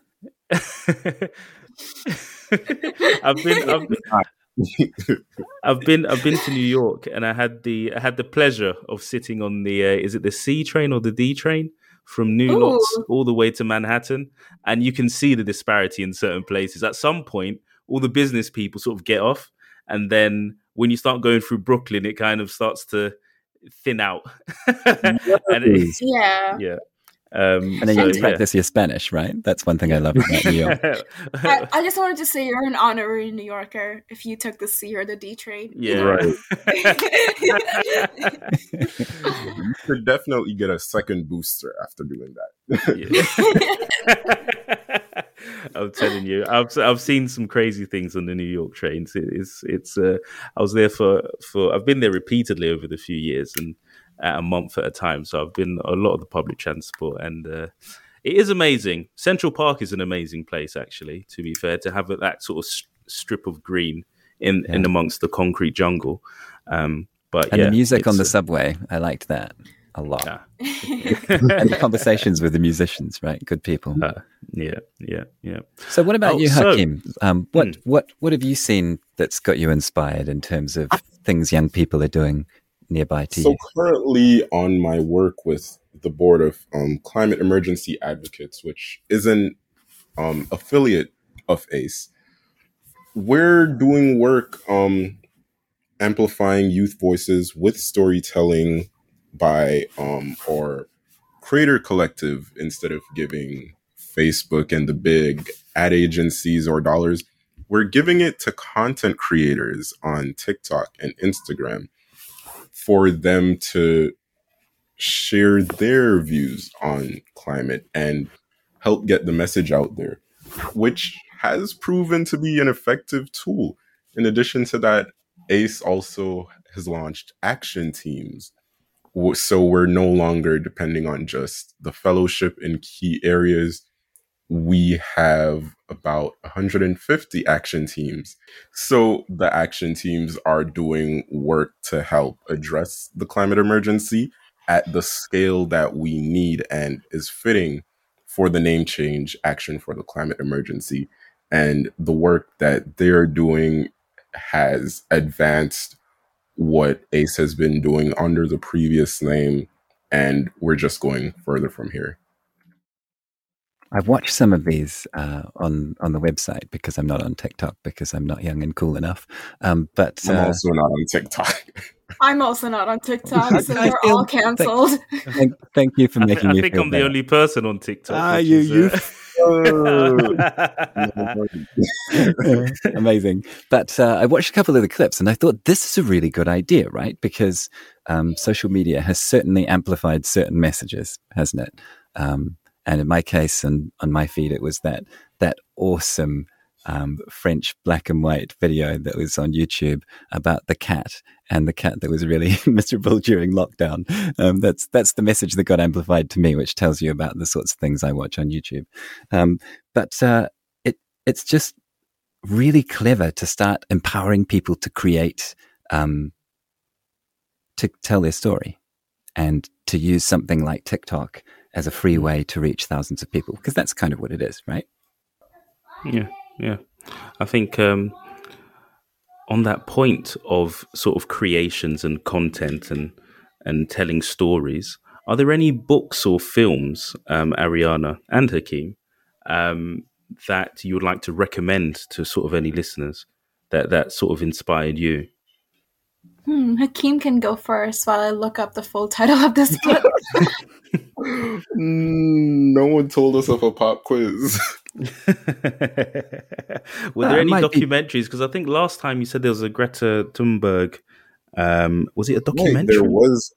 I've been to New York, and I had the pleasure of sitting on the is it the C train or the D train from New York all the way to Manhattan, and you can see the disparity in certain places. At some point, all the business people sort of get off, and then when you start going through Brooklyn, it kind of starts to thin out. And And then you expect this year Spanish, right? That's one thing I love about New York. I just wanted to say you're an honorary New Yorker if you took the C or the D train. Yeah, right. You should definitely get a second booster after doing that. Yeah. I'm telling you, I've seen some crazy things on the New York trains. It's I was there for I've been there repeatedly over the few years and a month at a time. So I've been a lot of the public transport, and it is amazing. Central Park is an amazing place, actually, to be fair, to have that sort of strip of green in amongst the concrete jungle. The music on the subway, I liked that a lot. And the conversations with the musicians, right? Good people. Yeah. So what about you, Hakeem? What have you seen that's got you inspired in terms of things young people are doing nearby to you? So currently on my work with the Board of Climate Emergency Advocates, which is an affiliate of ACE, we're doing work amplifying youth voices with storytelling by our creator collective, instead of giving Facebook and the big ad agencies or dollars, we're giving it to content creators on TikTok and Instagram for them to share their views on climate and help get the message out there, which has proven to be an effective tool. In addition to that, ACE also has launched action teams. So we're no longer depending on just the fellowship in key areas. We have about 150 action teams. So the action teams are doing work to help address the climate emergency at the scale that we need and is fitting for the name change, Action for the Climate Emergency. And the work that they're doing has advanced what ACE has been doing under the previous name, and we're just going further from here. I've watched some of these on the website, because I'm not on TikTok, because I'm not young and cool enough. But I'm also not on TikTok. I'm also not on TikTok, so we're all cancelled. Thank you for making me feel I think I'm the only person on TikTok. Ah, you. Amazing. But I watched a couple of the clips and I thought this is a really good idea, right? Because social media has certainly amplified certain messages, hasn't it? And in my case, and on my feed, it was that awesome French black and white video that was on YouTube about the cat, and the cat that was really miserable during lockdown. That's the message that got amplified to me, which tells you about the sorts of things I watch on YouTube. But it's just really clever to start empowering people to create, to tell their story, and to use something like TikTok as a free way to reach thousands of people, because that's kind of what it is, right? Yeah. I think on that point of sort of creations and content and telling stories, are there any books or films, Ariana and Hakeem, that you would like to recommend to sort of any listeners that sort of inspired you? Hakeem can go first while I look up the full title of this book. No one told us of a pop quiz. Were there any documentaries? Because I think last time you said there was a Greta Thunberg. Was it a documentary? There was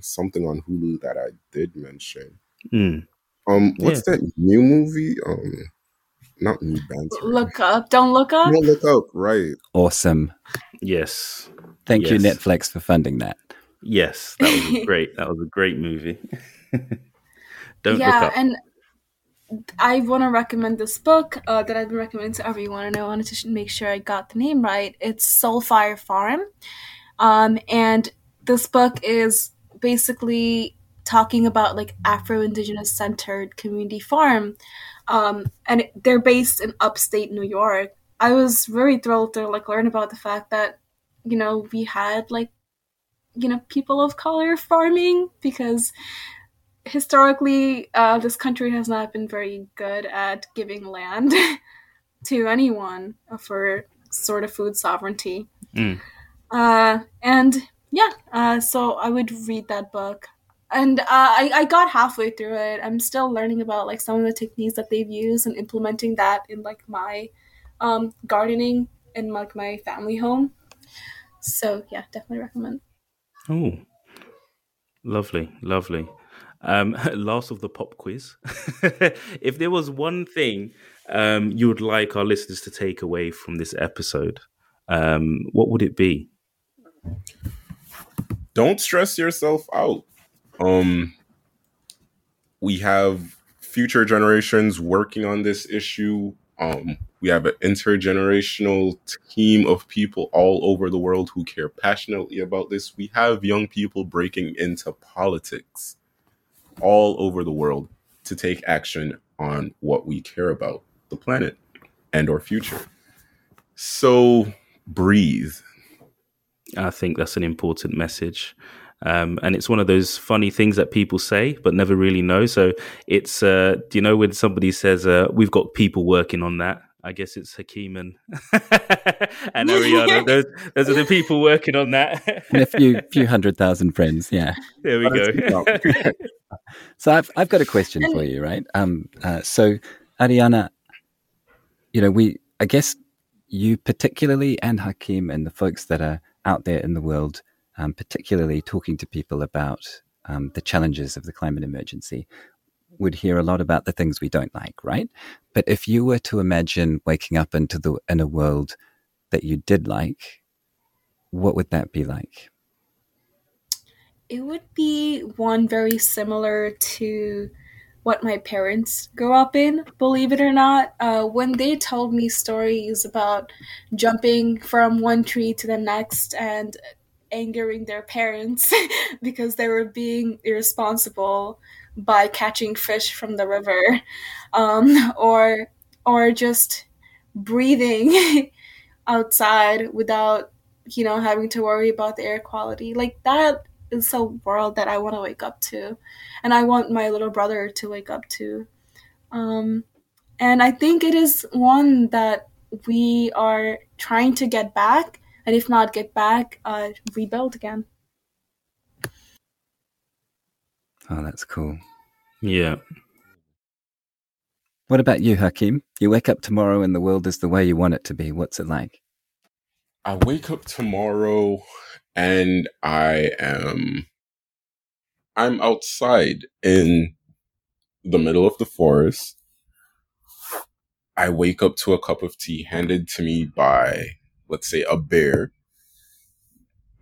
something on Hulu that I did mention. What's that new movie? Not New Banter. Look Up. Don't Look Up? Don't Look Up, right. Awesome. Yes. Thank you, Netflix, for funding that. Yes, that was great. That was a great movie. Don't Look Up. And I want to recommend this book that I've been recommending to everyone, and I wanted to make sure I got the name right. It's Soulfire Farm. And this book is basically talking about like Afro-Indigenous centered community farm. And they're based in upstate New York. I was really thrilled to like learn about the fact that, you know, we had like, you know, people of color farming, because historically, this country has not been very good at giving land to anyone for sort of food sovereignty. So I would read that book. And I got halfway through it. I'm still learning about like some of the techniques that they've used and implementing that in like my gardening and like my family home. So yeah, definitely recommend. Oh, lovely. Last of the pop quiz. If there was one thing you would like our listeners to take away from this episode, what would it be? Don't stress yourself out. We have future generations working on this issue. We have an intergenerational team of people all over the world who care passionately about this. We have young people breaking into politics all over the world to take action on what we care about, the planet and our future. So breathe. I think that's an important message. And it's one of those funny things that people say, but never really know. So it's, do you know, when somebody says, we've got people working on that, I guess it's Hakeem and, and Ariana. Those are the people working on that. And a few 100,000 friends. Yeah. There we go. So I've got a question for you, right? So Ariana, you know, I guess you particularly and Hakeem and the folks that are out there in the world, particularly talking to people about the challenges of the climate emergency, would hear a lot about the things we don't like, right? But if you were to imagine waking up in a world that you did like, what would that be like? It would be one very similar to what my parents grew up in, believe it or not. When they told me stories about jumping from one tree to the next and angering their parents because they were being irresponsible by catching fish from the river, or just breathing outside without, you know, having to worry about the air quality. Like, that is a world that I want to wake up to, and I want my little brother to wake up to. And I think it is one that we are trying to get back, and if not get back, rebuild again. Oh, that's cool. Yeah. What about you, Hakeem? You wake up tomorrow and the world is the way you want it to be. What's it like? I wake up tomorrow and I'm outside in the middle of the forest. I wake up to a cup of tea handed to me by, let's say, a bear.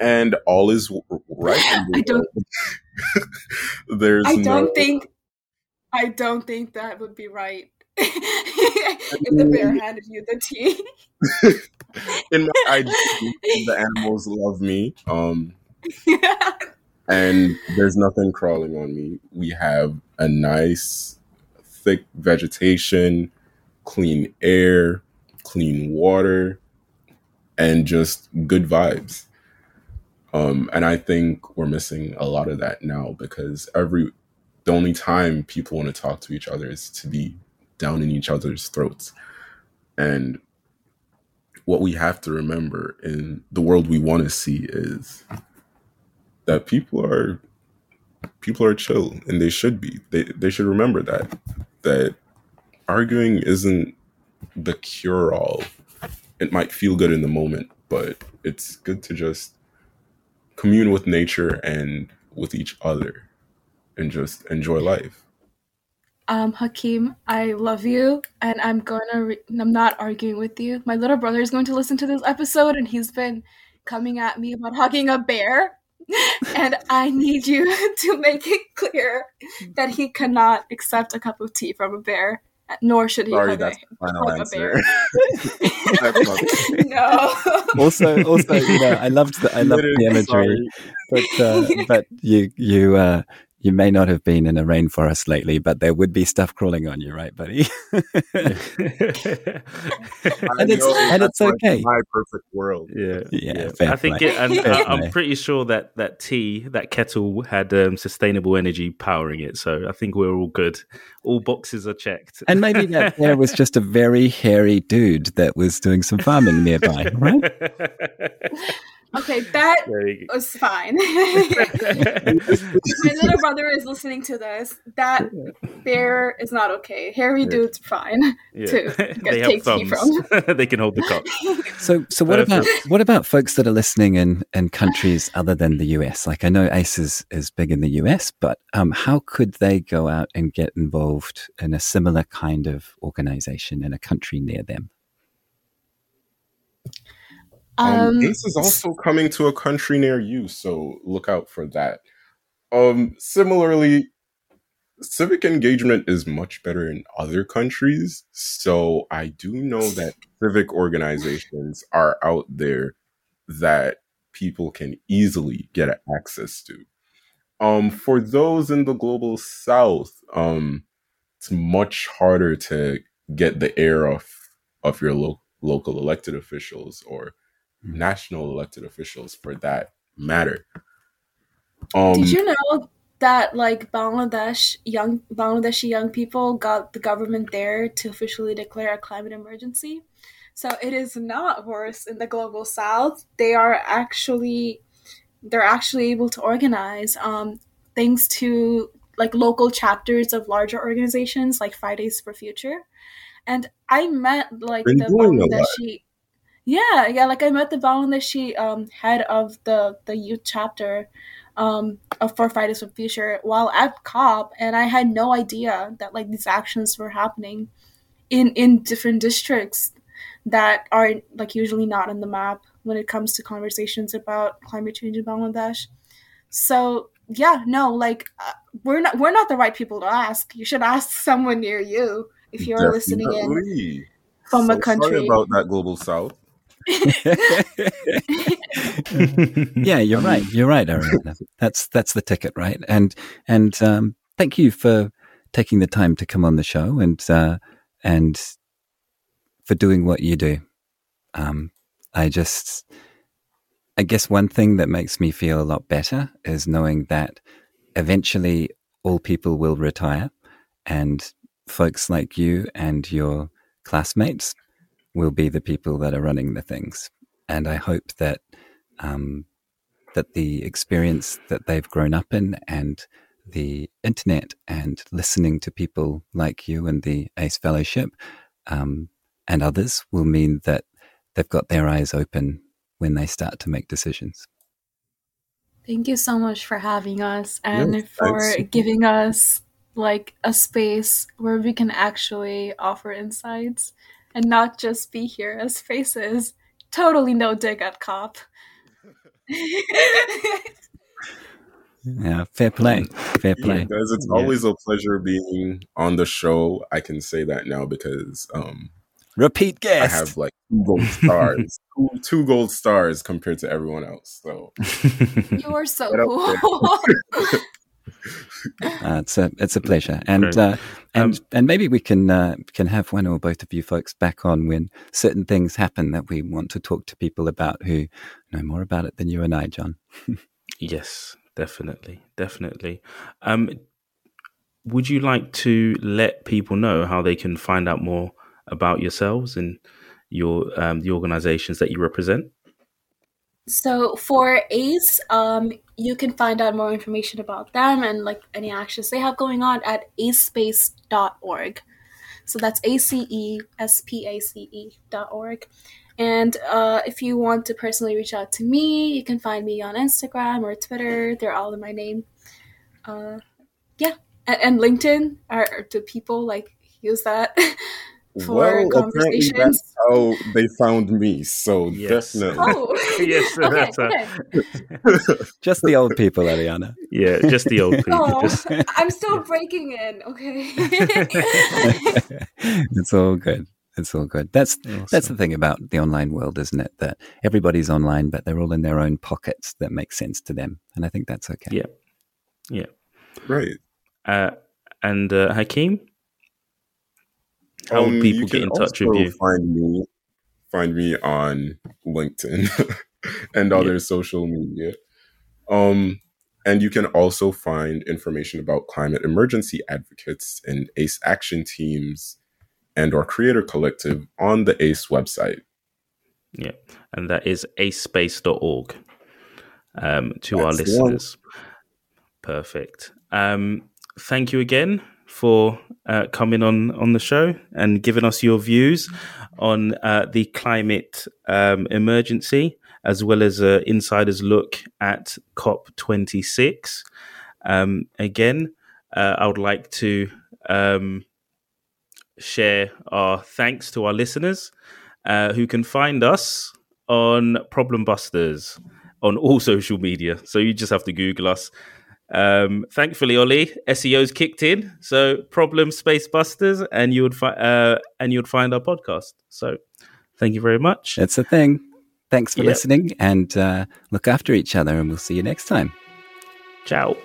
And all is right. I don't think that would be right. If the bear handed you the tea. In my idea, the animals love me. And there's nothing crawling on me. We have a nice, thick vegetation, clean air, clean water, and just good vibes. And I think we're missing a lot of that now, because the only time people want to talk to each other is to be down in each other's throats. And what we have to remember in the world we want to see is that people are chill, and they should be. They should remember that arguing isn't the cure-all. It might feel good in the moment, but it's good to just commune with nature and with each other and just enjoy life. Hakeem, I love you, and I'm not arguing with you. My little brother is going to listen to this episode, and he's been coming at me about hugging a bear, and I need you to make it clear that he cannot accept a cup of tea from a bear, nor should he hug a bear. No. Also, you know, I loved the imagery, but you may not have been in a rainforest lately, but there would be stuff crawling on you, right, buddy? and it's okay. My perfect world. Yeah. I think, I'm pretty sure that kettle had sustainable energy powering it, so I think we're all good. All boxes are checked. And maybe that bear was just a very hairy dude that was doing some farming nearby, right? Okay, that was fine. My little brother is listening to this. That beer is not okay. Hairy dude's fine too. They have thumbs. They can hold the cup. So what about folks that are listening in countries other than the US? Like, I know ACE is big in the US, but how could they go out and get involved in a similar kind of organization in a country near them? ACE is also coming to a country near you, so look out for that. Similarly, civic engagement is much better in other countries, so I do know that civic organizations are out there that people can easily get access to. For those in the global south, it's much harder to get the air of your local elected officials or national elected officials, for that matter. Did you know that Bangladeshi young people got the government there to officially declare a climate emergency? So it is not worse in the global south. They're actually able to organize things to like local chapters of larger organizations like Fridays for Future. And I met the Bangladeshi head of the youth chapter for Fridays for Future while at COP, and I had no idea that like these actions were happening in different districts that are like usually not on the map when it comes to conversations about climate change in Bangladesh. So yeah, no, like we're not the right people to ask. You should ask someone near you if you're listening in from a country. Sorry about that, global south. Yeah, you're right, Ariana. That's the ticket, right? And thank you for taking the time to come on the show and for doing what you do. I guess one thing that makes me feel a lot better is knowing that eventually all people will retire, and folks like you and your classmates will be the people that are running the things. And I hope that that the experience that they've grown up in and the internet and listening to people like you and the ACE Fellowship and others will mean that they've got their eyes open when they start to make decisions. Thank you so much for having us and for giving us like a space where we can actually offer insights and not just be here as faces. Totally no dig at COP. Yeah, fair play. Guys, it's always a pleasure being on the show. I can say that now because repeat guest. I have like 2 gold stars, two gold stars compared to everyone else. So you are so cool. It's a pleasure, and maybe we can have one or both of you folks back on when certain things happen that we want to talk to people about who know more about it than you and I, John. Yes, definitely. Would you like to let people know how they can find out more about yourselves and your the organizations that you represent? So for ACE, you can find out more information about them and like any actions they have going on at acespace.org. So that's acespace.org. And if you want to personally reach out to me, you can find me on Instagram or Twitter. They're all in my name. And LinkedIn. Do people like use that? For conversations. Apparently that's how they found me, so yes. Definitely. Oh. Yes, okay, just the old people, Ariana. Yeah, just the old people. Oh, I'm still breaking in, okay. It's all good. That's awesome. That's the thing about the online world, isn't it? That everybody's online, but they're all in their own pockets that make sense to them, and I think that's okay. Yeah, yeah, right. And Hakeem? How would people get in touch with you? Find me on LinkedIn and other social media. And you can also find information about climate emergency advocates and ACE action teams and our creator collective on the ACE website. Yeah, and that is aspace.org to That's our listeners. One. Perfect. Thank you again for coming on the show and giving us your views on the climate emergency, as well as an insider's look at COP26. Again, I would like to share our thanks to our listeners who can find us on Problem Busters on all social media. So you just have to Google us. Thankfully, Ollie, SEO's kicked in. So Problem Space Busters, and you would find our podcast. So thank you very much. That's the thing. Thanks for listening, and look after each other, and we'll see you next time. Ciao.